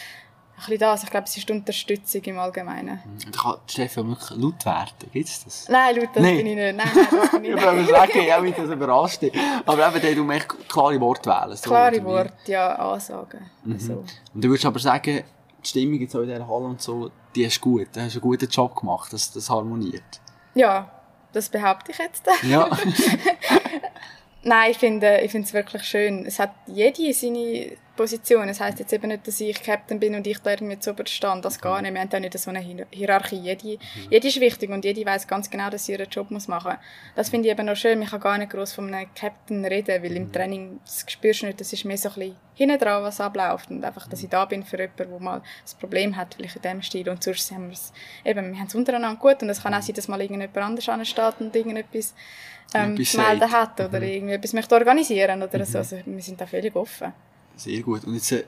bisschen das. Ich glaube, es ist Unterstützung im Allgemeinen. Mhm. Da kann Steffi wirklich laut werden. Gibt es das? Nein, laut das nee. bin ich nicht. Nein, nein, das bin ich nicht. Ich würde sagen, ich habe mich das überrascht. Aber eben, dann, du möchtest klare Worte wählen. So klare Worte, ja, Ansagen. Mhm. Also. Und du würdest aber sagen, die Stimmung jetzt auch in dieser Halle und so, die ist gut. Du hast einen guten Job gemacht. Das, das harmoniert. Ja, das behaupte ich jetzt. Ja. Nein, ich finde, ich finde es wirklich schön. Es hat jede seine Position. Es heisst jetzt eben nicht, dass ich Captain bin und ich da irgendwie zu überstehe. Das gar nicht. Wir haben da nicht so eine Hierarchie. Jede, jede ist wichtig und jede weiss ganz genau, dass sie ihren Job machen muss. Das finde ich eben noch schön. Man kann gar nicht gross von einem Captain reden, weil im Training das spürst du nicht. Das ist mehr so ein bisschen hinten dran, was abläuft. Und einfach, dass ich da bin für jemanden, der mal ein Problem hat, vielleicht in diesem Stil. Und sonst haben wir es eben, wir haben es untereinander gut. Und es kann auch sein, dass mal irgendjemand anders ansteht und irgendetwas ähm, zu melden hat oder mhm. irgendwie etwas möchte organisieren oder mhm. so. Also, wir sind da völlig offen. Sehr gut. Und jetzt äh,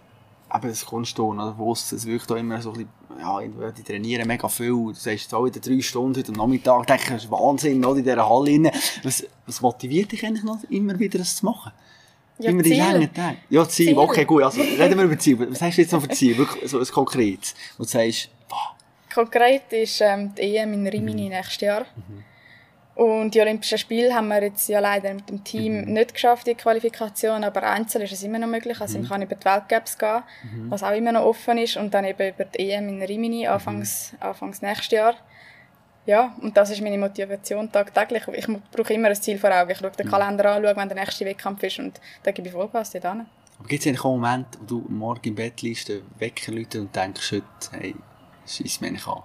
eben das Kunstturnen, oder wo es, es wirkt auch immer so ein bisschen, ja, die trainieren mega viel. Das heißt, du sagst, in drei Stunden heute am Nachmittag, denkst, das ist Wahnsinn, oder in dieser Halle. Was, was motiviert dich eigentlich noch immer wieder, das zu machen? Ja, wie wir die lange Tage. Ja, Ziel. Ziel. Okay, gut. Also, reden wir über Ziel. Was hast du jetzt noch für Ziel? Wirklich so ein konkretes. Und du sagst, boah. Konkret ist ähm, die E M in Rimini mhm. nächstes Jahr. Mhm. Und die Olympischen Spiele haben wir jetzt ja leider mit dem Team mhm. nicht geschafft, die Qualifikation, aber einzeln ist es immer noch möglich. Also mhm. man kann über die Weltcups gehen, mhm. was auch immer noch offen ist, und dann eben über die E M in Rimini anfangs, mhm. anfangs nächstes Jahr. Ja, und das ist meine Motivation tagtäglich. Ich brauche immer ein Ziel vor Augen. Ich schaue den mhm. Kalender an, schaue, wenn der nächste Wettkampf ist, und dann gebe ich Vollgas dort hin. Aber gibt es eigentlich auch einen Moment, wo du morgen im Bett liegst, den Wecker läutest und denkst, heute, hey, scheiss mich nicht an?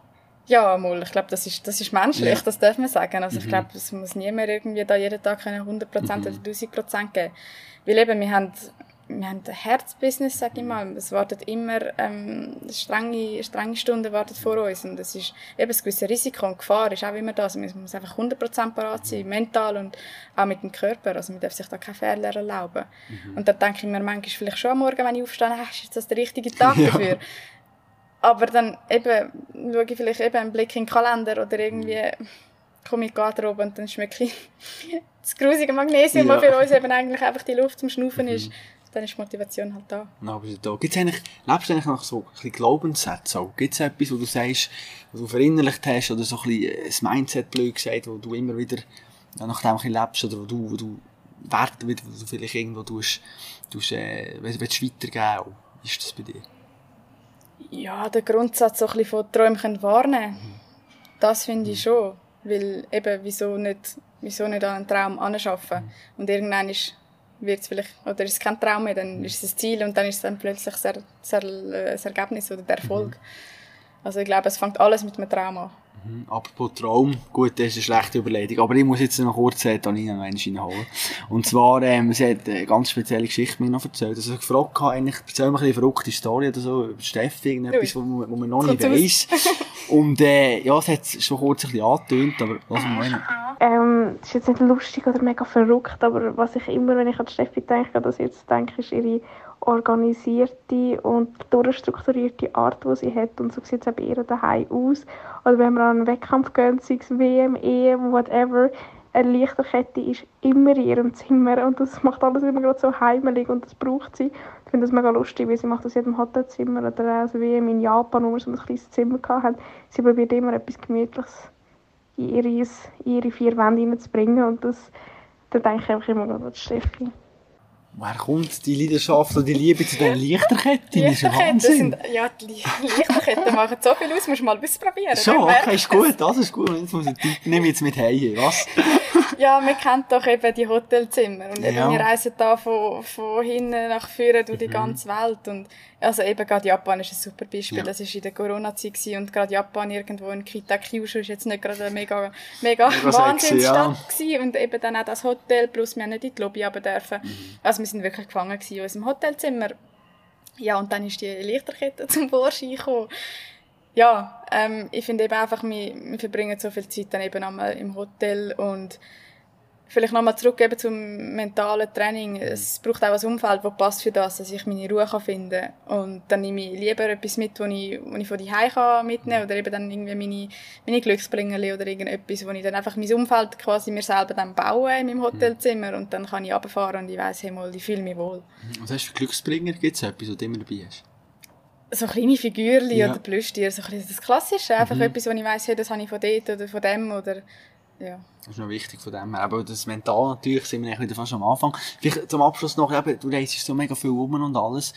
Ja, mal. Ich glaube, das ist, das ist menschlich, ja. Das darf man sagen. Also mhm. ich glaube, es muss niemand irgendwie da jeden Tag hundert Prozent mhm. oder tausend Prozent geben. Weil eben, wir haben, wir haben ein Herzbusiness, sage ich mal. Es wartet immer ähm, strenge, strenge Stunden wartet vor uns. Und es ist eben ein gewisses Risiko und Gefahr ist auch immer da. Also man muss einfach hundert Prozent parat sein, mental und auch mit dem Körper. Also man darf sich da keine Fehler erlauben. Mhm. Und da denke ich mir manchmal vielleicht schon am Morgen, wenn ich aufstehe, hey, ist das der richtige Tag dafür? Ja. Aber dann eben schaue ich vielleicht eben einen Blick in den Kalender oder irgendwie komme ich gerade oben und dann schmecke ich das grusige Magnesium, ja. was für uns eben eigentlich einfach die Luft zum Schnaufen ist. Mhm. Dann ist die Motivation halt da. Na, bist du da. Gibt's eigentlich, lebst du eigentlich nach so ein bisschen Glaubenssätzen? Gibt es etwas, wo du sagst, was du verinnerlicht hast oder so ein bisschen ein Mindset, blöd gesagt, wo du immer wieder nach dem ein bisschen lebst oder wo du, wo du Werte, wo du vielleicht irgendwo tust, tust, äh, willst weitergeben? Ist das bei dir? Ja, der Grundsatz, so ein bisschen von Träumchen warnen, das finde ich schon. Weil eben, wieso nicht, wieso nicht an einen Traum heranarbeiten? Und irgendwann ist, wird's vielleicht, oder ist es kein Traum mehr, dann ist es ein Ziel und dann ist es dann plötzlich das, er, das, er, das Ergebnis oder der Erfolg. Also ich glaube, es fängt alles mit einem Traum an. Mhm. Apropos Traum, gut, das ist eine schlechte Überlegung, aber ich muss jetzt noch kurz äh, Anina reinholen. Und zwar, ähm, sie hat eine ganz spezielle Geschichte mir noch erzählt. Also ich gefragt habe, eigentlich, erzähl mir eine verrückte Story oder so, über Steffi, irgendetwas, wo, wo man noch nicht weiss. Und äh, ja, sie hat es schon kurz ein bisschen angetönt, aber lass mal rein. Ähm, das ist jetzt nicht lustig oder mega verrückt, aber was ich immer, wenn ich an Steffi denke, dass ich jetzt denke, ist ihre organisierte und durchstrukturierte Art, die sie hat. Und so sieht es auch bei ihr daheim aus. Oder wenn wir an einen Wettkampf gehen, sei es W M, E M, whatever, eine Lichterkette ist immer in ihrem Zimmer. Und das macht alles immer gerade so heimelig und das braucht sie. Ich finde das mega lustig, weil sie macht das in jedem Hotelzimmer oder also W M in Japan, wo wir so ein kleines Zimmer hatten. Sie probiert immer etwas Gemütliches in ihre, in ihre vier Wände hineinzubringen. Und das, da denke ich einfach immer noch an Steffi. Woher kommt die Leidenschaft und die Liebe zu den Lichterketten? Das ist ein Wahnsinn. Sind, ja, die Lichterketten machen so viel aus, musst du mal ausprobieren. Schon, okay, ist gut, das ist gut. Jetzt muss ich die nehme jetzt mit heim, was? Ja, man kennt doch eben die Hotelzimmer. Und eben, ja. Wir reisen da von, von hinten nach vorne durch die mhm. ganze Welt. Und also eben gerade Japan ist ein super Beispiel. Ja. Das war in der Corona-Zeit gewesen. Und gerade Japan irgendwo in Kitakyushu ist jetzt nicht gerade eine mega, mega, mega Wahnsinnsstadt ja. Und eben dann auch das Hotel, plus wir haben nicht in die Lobby runter dürfen. Mhm. Also wir sind wirklich gefangen gewesen in unserem Hotelzimmer. Ja, und dann ist die Lichterkette zum Vorschein gekommen. Ja, ähm, ich finde eben einfach, wir, wir verbringen so viel Zeit dann eben einmal im Hotel und vielleicht nochmal zurück eben zum mentalen Training. Es braucht auch ein Umfeld, das passt für das, dass ich meine Ruhe finden kann. Und dann nehme ich lieber etwas mit, das ich, ich von daheim mitnehmen kann. Oder eben dann irgendwie meine, meine Glücksbringerli oder irgendetwas, wo ich dann einfach mein Umfeld quasi mir selber dann baue in meinem Hotelzimmer. Und dann kann ich runterfahren und ich weiss, hey, mal, ich fühle mich wohl. Was hast du für Glücksbringer? Gibt es etwas, was du immer dabei hast? So kleine Figürchen ja. oder Plüschtiere. So das Klassische. Einfach mhm. etwas, wo ich weiss, hey, das habe ich von dort oder von dem oder... Ja. Das ist noch wichtig von dem her. Aber das mental natürlich sind wir wieder fast am Anfang. Vielleicht zum Abschluss noch, eben, du reist so mega viel rum und alles.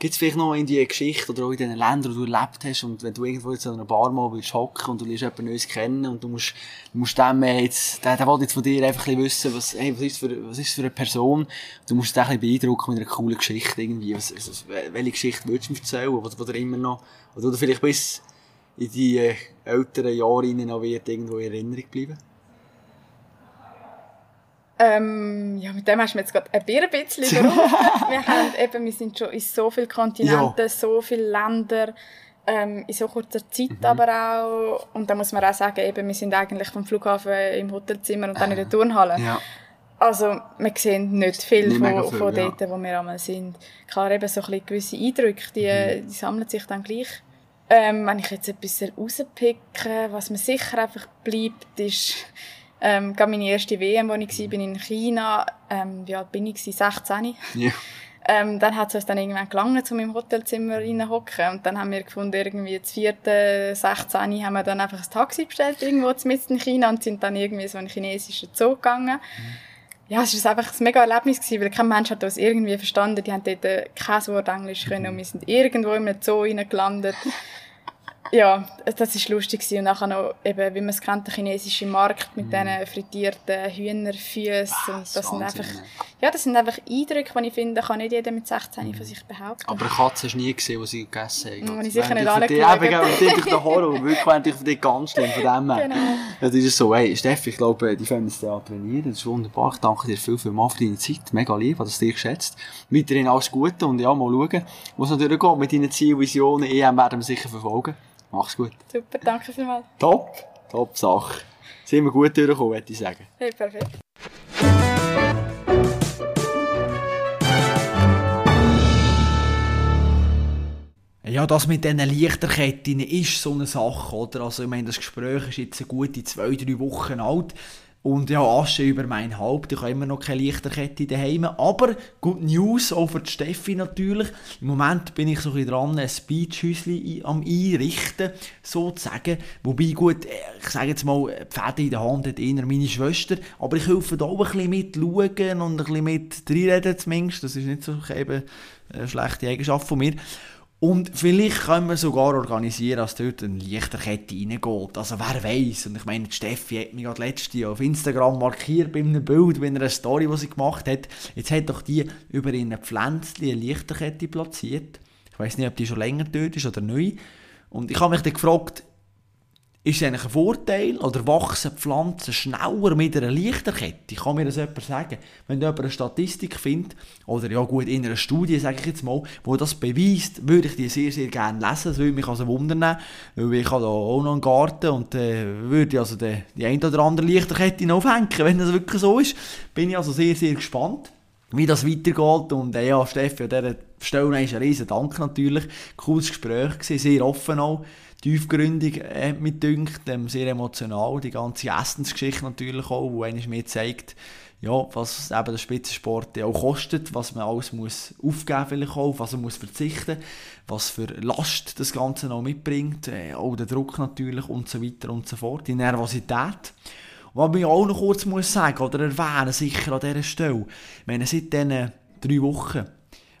Gibt es vielleicht noch in die Geschichte oder auch in den Ländern, wo du erlebt hast und wenn du irgendwo jetzt an einer Bar mal willst hocken und du lernst jemanden Neues kennen und du musst, du musst dem jetzt, der, der will jetzt von dir einfach ein bisschen wissen, was, hey, was ist für, was ist für eine Person? Du musst dich ein bisschen beeindrucken mit einer coolen Geschichte irgendwie. Was, was, welche Geschichte würdest du mir erzählen? Oder, oder immer noch, oder vielleicht bis in die äh, älteren Jahre hinein noch wird irgendwo in Erinnerung bleiben? Ähm, ja, mit dem hast du mir jetzt gerade ein Bier ein bisschen gerufen. Wir haben eben, wir sind schon in so vielen Kontinenten, ja. so vielen Ländern, ähm, in so kurzer Zeit mhm. aber auch. Und da muss man auch sagen, eben, wir sind eigentlich vom Flughafen im Hotelzimmer und dann äh. in der Turnhalle. Ja. Also, wir sehen nicht viel nicht von, viel, von dort, ja. wo wir einmal sind. Klar, eben so ein bisschen gewisse Eindrücke, die, mhm. die sammeln sich dann gleich. Ähm, wenn ich jetzt etwas rauspicke, was mir sicher einfach bleibt, ist, Ähm, gerade meine erste W M, als ich war, bin in China, ähm, wie alt bin ich? sechzehn. Ja. Ähm, dann hat es uns dann irgendwann gelangt, zu meinem Hotelzimmer reinhocken. Und dann haben wir gefunden, irgendwie zu vierten, sechzehn haben wir dann einfach ein Taxi bestellt, irgendwo mitten in China, und sind dann irgendwie so einen chinesischen Zoo gegangen. Mhm. Ja, es war einfach ein mega Erlebnis gewesen, weil kein Mensch hat uns irgendwie verstanden. Die haben dort kein Wort Englisch können und wir sind irgendwo in einem Zoo reingelandet. Ja, das war lustig gewesen. Und nachher noch, eben, wie man es kennt, der chinesische Markt mit mm. diesen frittierten Hühnerfüßen. Und das Wahnsinn, sind einfach, ja, das sind einfach Eindrücke, die ich finde, kann nicht jeder mit sechzehn von sich behaupten. Aber eine Katze hast du nie gesehen, die sie gegessen haben. Und ich sicher nicht angeschaut. Eben, das ist der Horror, wirklich, wenn ich für dich ganz schlimm von dem her. Genau. Das ist so, hey, Steffi, ich glaube, die Fans Theater trainieren, das ist wunderbar. Ich danke dir viel, viel mal für deine Zeit. Mega lieb, dass du dich schätzt. Weiterhin alles Gute und ja, mal schauen, wo es natürlich geht mit deinen Zielen, Visionen. E M werden wir sicher verfolgen. Mach's gut. Super, danke vielmals. Top, top Sache. Sind wir gut durchgekommen, würde ich sagen. Hey, perfekt. Ja, das mit diesen Lichterketten ist so eine Sache, oder? Also ich meine, das Gespräch ist jetzt eine gute zwei, drei Wochen alt. Und ja, Asche über mein Haupt, ich habe immer noch keine Lichterkette daheim. Aber Good News, auch für die Steffi natürlich. Im Moment bin ich so ein bisschen dran, ein Beachhäuschen am Einrichten, sozusagen. Wobei, gut, ich sage jetzt mal, die Fäden in der Hand hat eher meine Schwester. Aber ich helfe da auch ein bisschen mit schauen und ein bisschen mit reinreden zumindest. Das ist nicht so eben eine schlechte Eigenschaft von mir. Und vielleicht können wir sogar organisieren, dass dort eine Lichterkette reingeht. Also wer weiss. Und ich meine, die Steffi hat mich gerade letztes Jahr auf Instagram markiert bei einem Bild, bei einer Story, die sie gemacht hat. Jetzt hat doch die über ihren Pflänzchen eine Lichterkette platziert. Ich weiss nicht, ob die schon länger dort ist oder neu. Und ich habe mich dann gefragt, ist das eigentlich ein Vorteil oder wachsen Pflanzen schneller mit einer Lichterkette? Kann mir das jemand sagen? Wenn jemand eine Statistik findet, oder ja gut, in einer Studie, sage ich jetzt mal, die das beweist, würde ich die sehr, sehr gerne lesen. Das würde mich also wundern, weil ich habe da auch noch einen Garten und äh, würde also die, die eine oder andere Lichterkette noch aufhängen, wenn das wirklich so ist. Bin ich also sehr, sehr gespannt, wie das weitergeht. Und äh, ja, Steffi, an dieser Stelle ist ein riesen Dank natürlich. Cooles Gespräch gewesen, sehr offen auch. Tiefgründig, äh, mir dünkt, ähm, sehr emotional, die ganze Essensgeschichte natürlich auch, wo einem mir zeigt, ja, was eben der Spitzensport ja auch kostet, was man alles muss aufgeben vielleicht auch, was man muss verzichten, was für Last das Ganze noch mitbringt, äh, auch der Druck natürlich und so weiter und so fort, die Nervosität. Und was man auch noch kurz muss sagen oder erwähnen, sicher an dieser Stelle, ich meine, seit diesen äh, drei Wochen,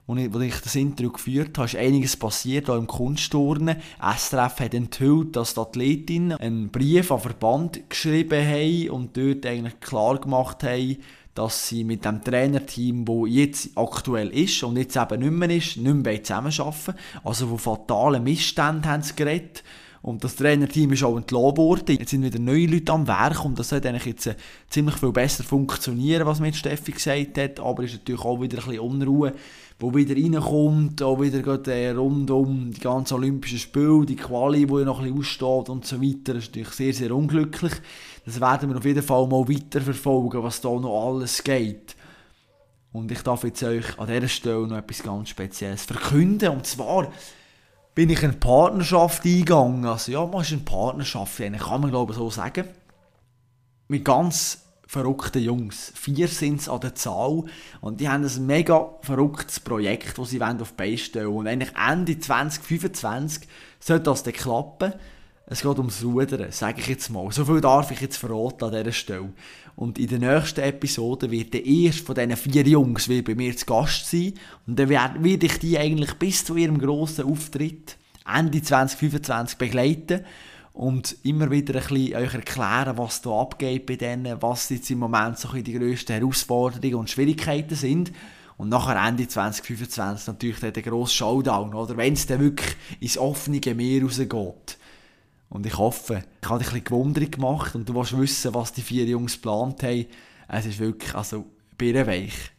als ich das Interview geführt habe, ist einiges passiert hier im Kunstturnen. S R F hat enthüllt, dass die Athletinnen einen Brief an den Verband geschrieben haben und dort eigentlich klar gemacht haben, dass sie mit dem Trainerteam, das jetzt aktuell ist und jetzt eben nicht mehr ist, nicht mehr zusammenarbeiten. Also von fatalen Missständen haben sie geredet. Und das Trainerteam ist auch entlassen worden. Jetzt sind wieder neue Leute am Werk und das sollte eigentlich jetzt ziemlich viel besser funktionieren, was mir Steffi gesagt hat. Aber es ist natürlich auch wieder ein bisschen Unruhe, wo wieder reinkommt, auch wieder geht rund um die ganzen Olympischen Spiele, die Quali, die noch ein bisschen aussteht und so weiter. Das ist natürlich sehr, sehr unglücklich. Das werden wir auf jeden Fall mal weiterverfolgen, was da noch alles geht. Und ich darf jetzt euch an dieser Stelle noch etwas ganz Spezielles verkünden. Und zwar bin ich in eine Partnerschaft eingegangen. Also ja, man ist in eine Partnerschaft eingegangen, kann man glaube ich so sagen. Mit ganz verrückten Jungs. Vier sind es an der Zahl. Und die haben ein mega verrücktes Projekt, das sie auf die Beine stellen wollen. Und eigentlich Ende zwanzig fünfundzwanzig sollte das dann klappen. Es geht ums Rudern, sage ich jetzt mal. So viel darf ich jetzt verraten an dieser Stelle. Und in der nächsten Episode wird der erste von diesen vier Jungs will bei mir zu Gast sein. Und dann werde ich die eigentlich bis zu ihrem grossen Auftritt Ende zwanzig fünfundzwanzig begleiten und immer wieder ein bisschen euch erklären, was da abgeht bei denen, was jetzt im Moment so die grössten Herausforderungen und Schwierigkeiten sind. Und nachher Ende zwanzig fünfundzwanzig natürlich der grosse Showdown, oder wenn es dann wirklich ins offene Meer rausgeht. Und ich hoffe, ich habe dich ein bisschen gewundert gemacht und du willst wissen, was die vier Jungs geplant haben. Es ist wirklich, also, birnenweich.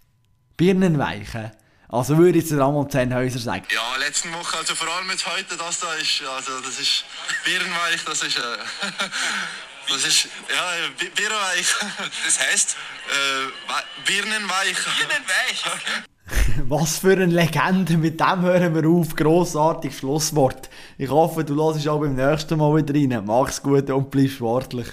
Birnenweich, he? Also würde jetzt Ramon Zennhäuser sagen. Ja, letzten Woche, also vor allem jetzt heute, das da ist, also das ist birnenweich, das ist, äh, das ist, ja, birnenweich. Das heisst? Äh, birnenweich. Birnenweich, okay. Was für eine Legende, mit dem hören wir auf. Grossartiges Schlusswort. Ich hoffe, du hörst auch beim nächsten Mal wieder rein. Mach's gut und bleib sportlich.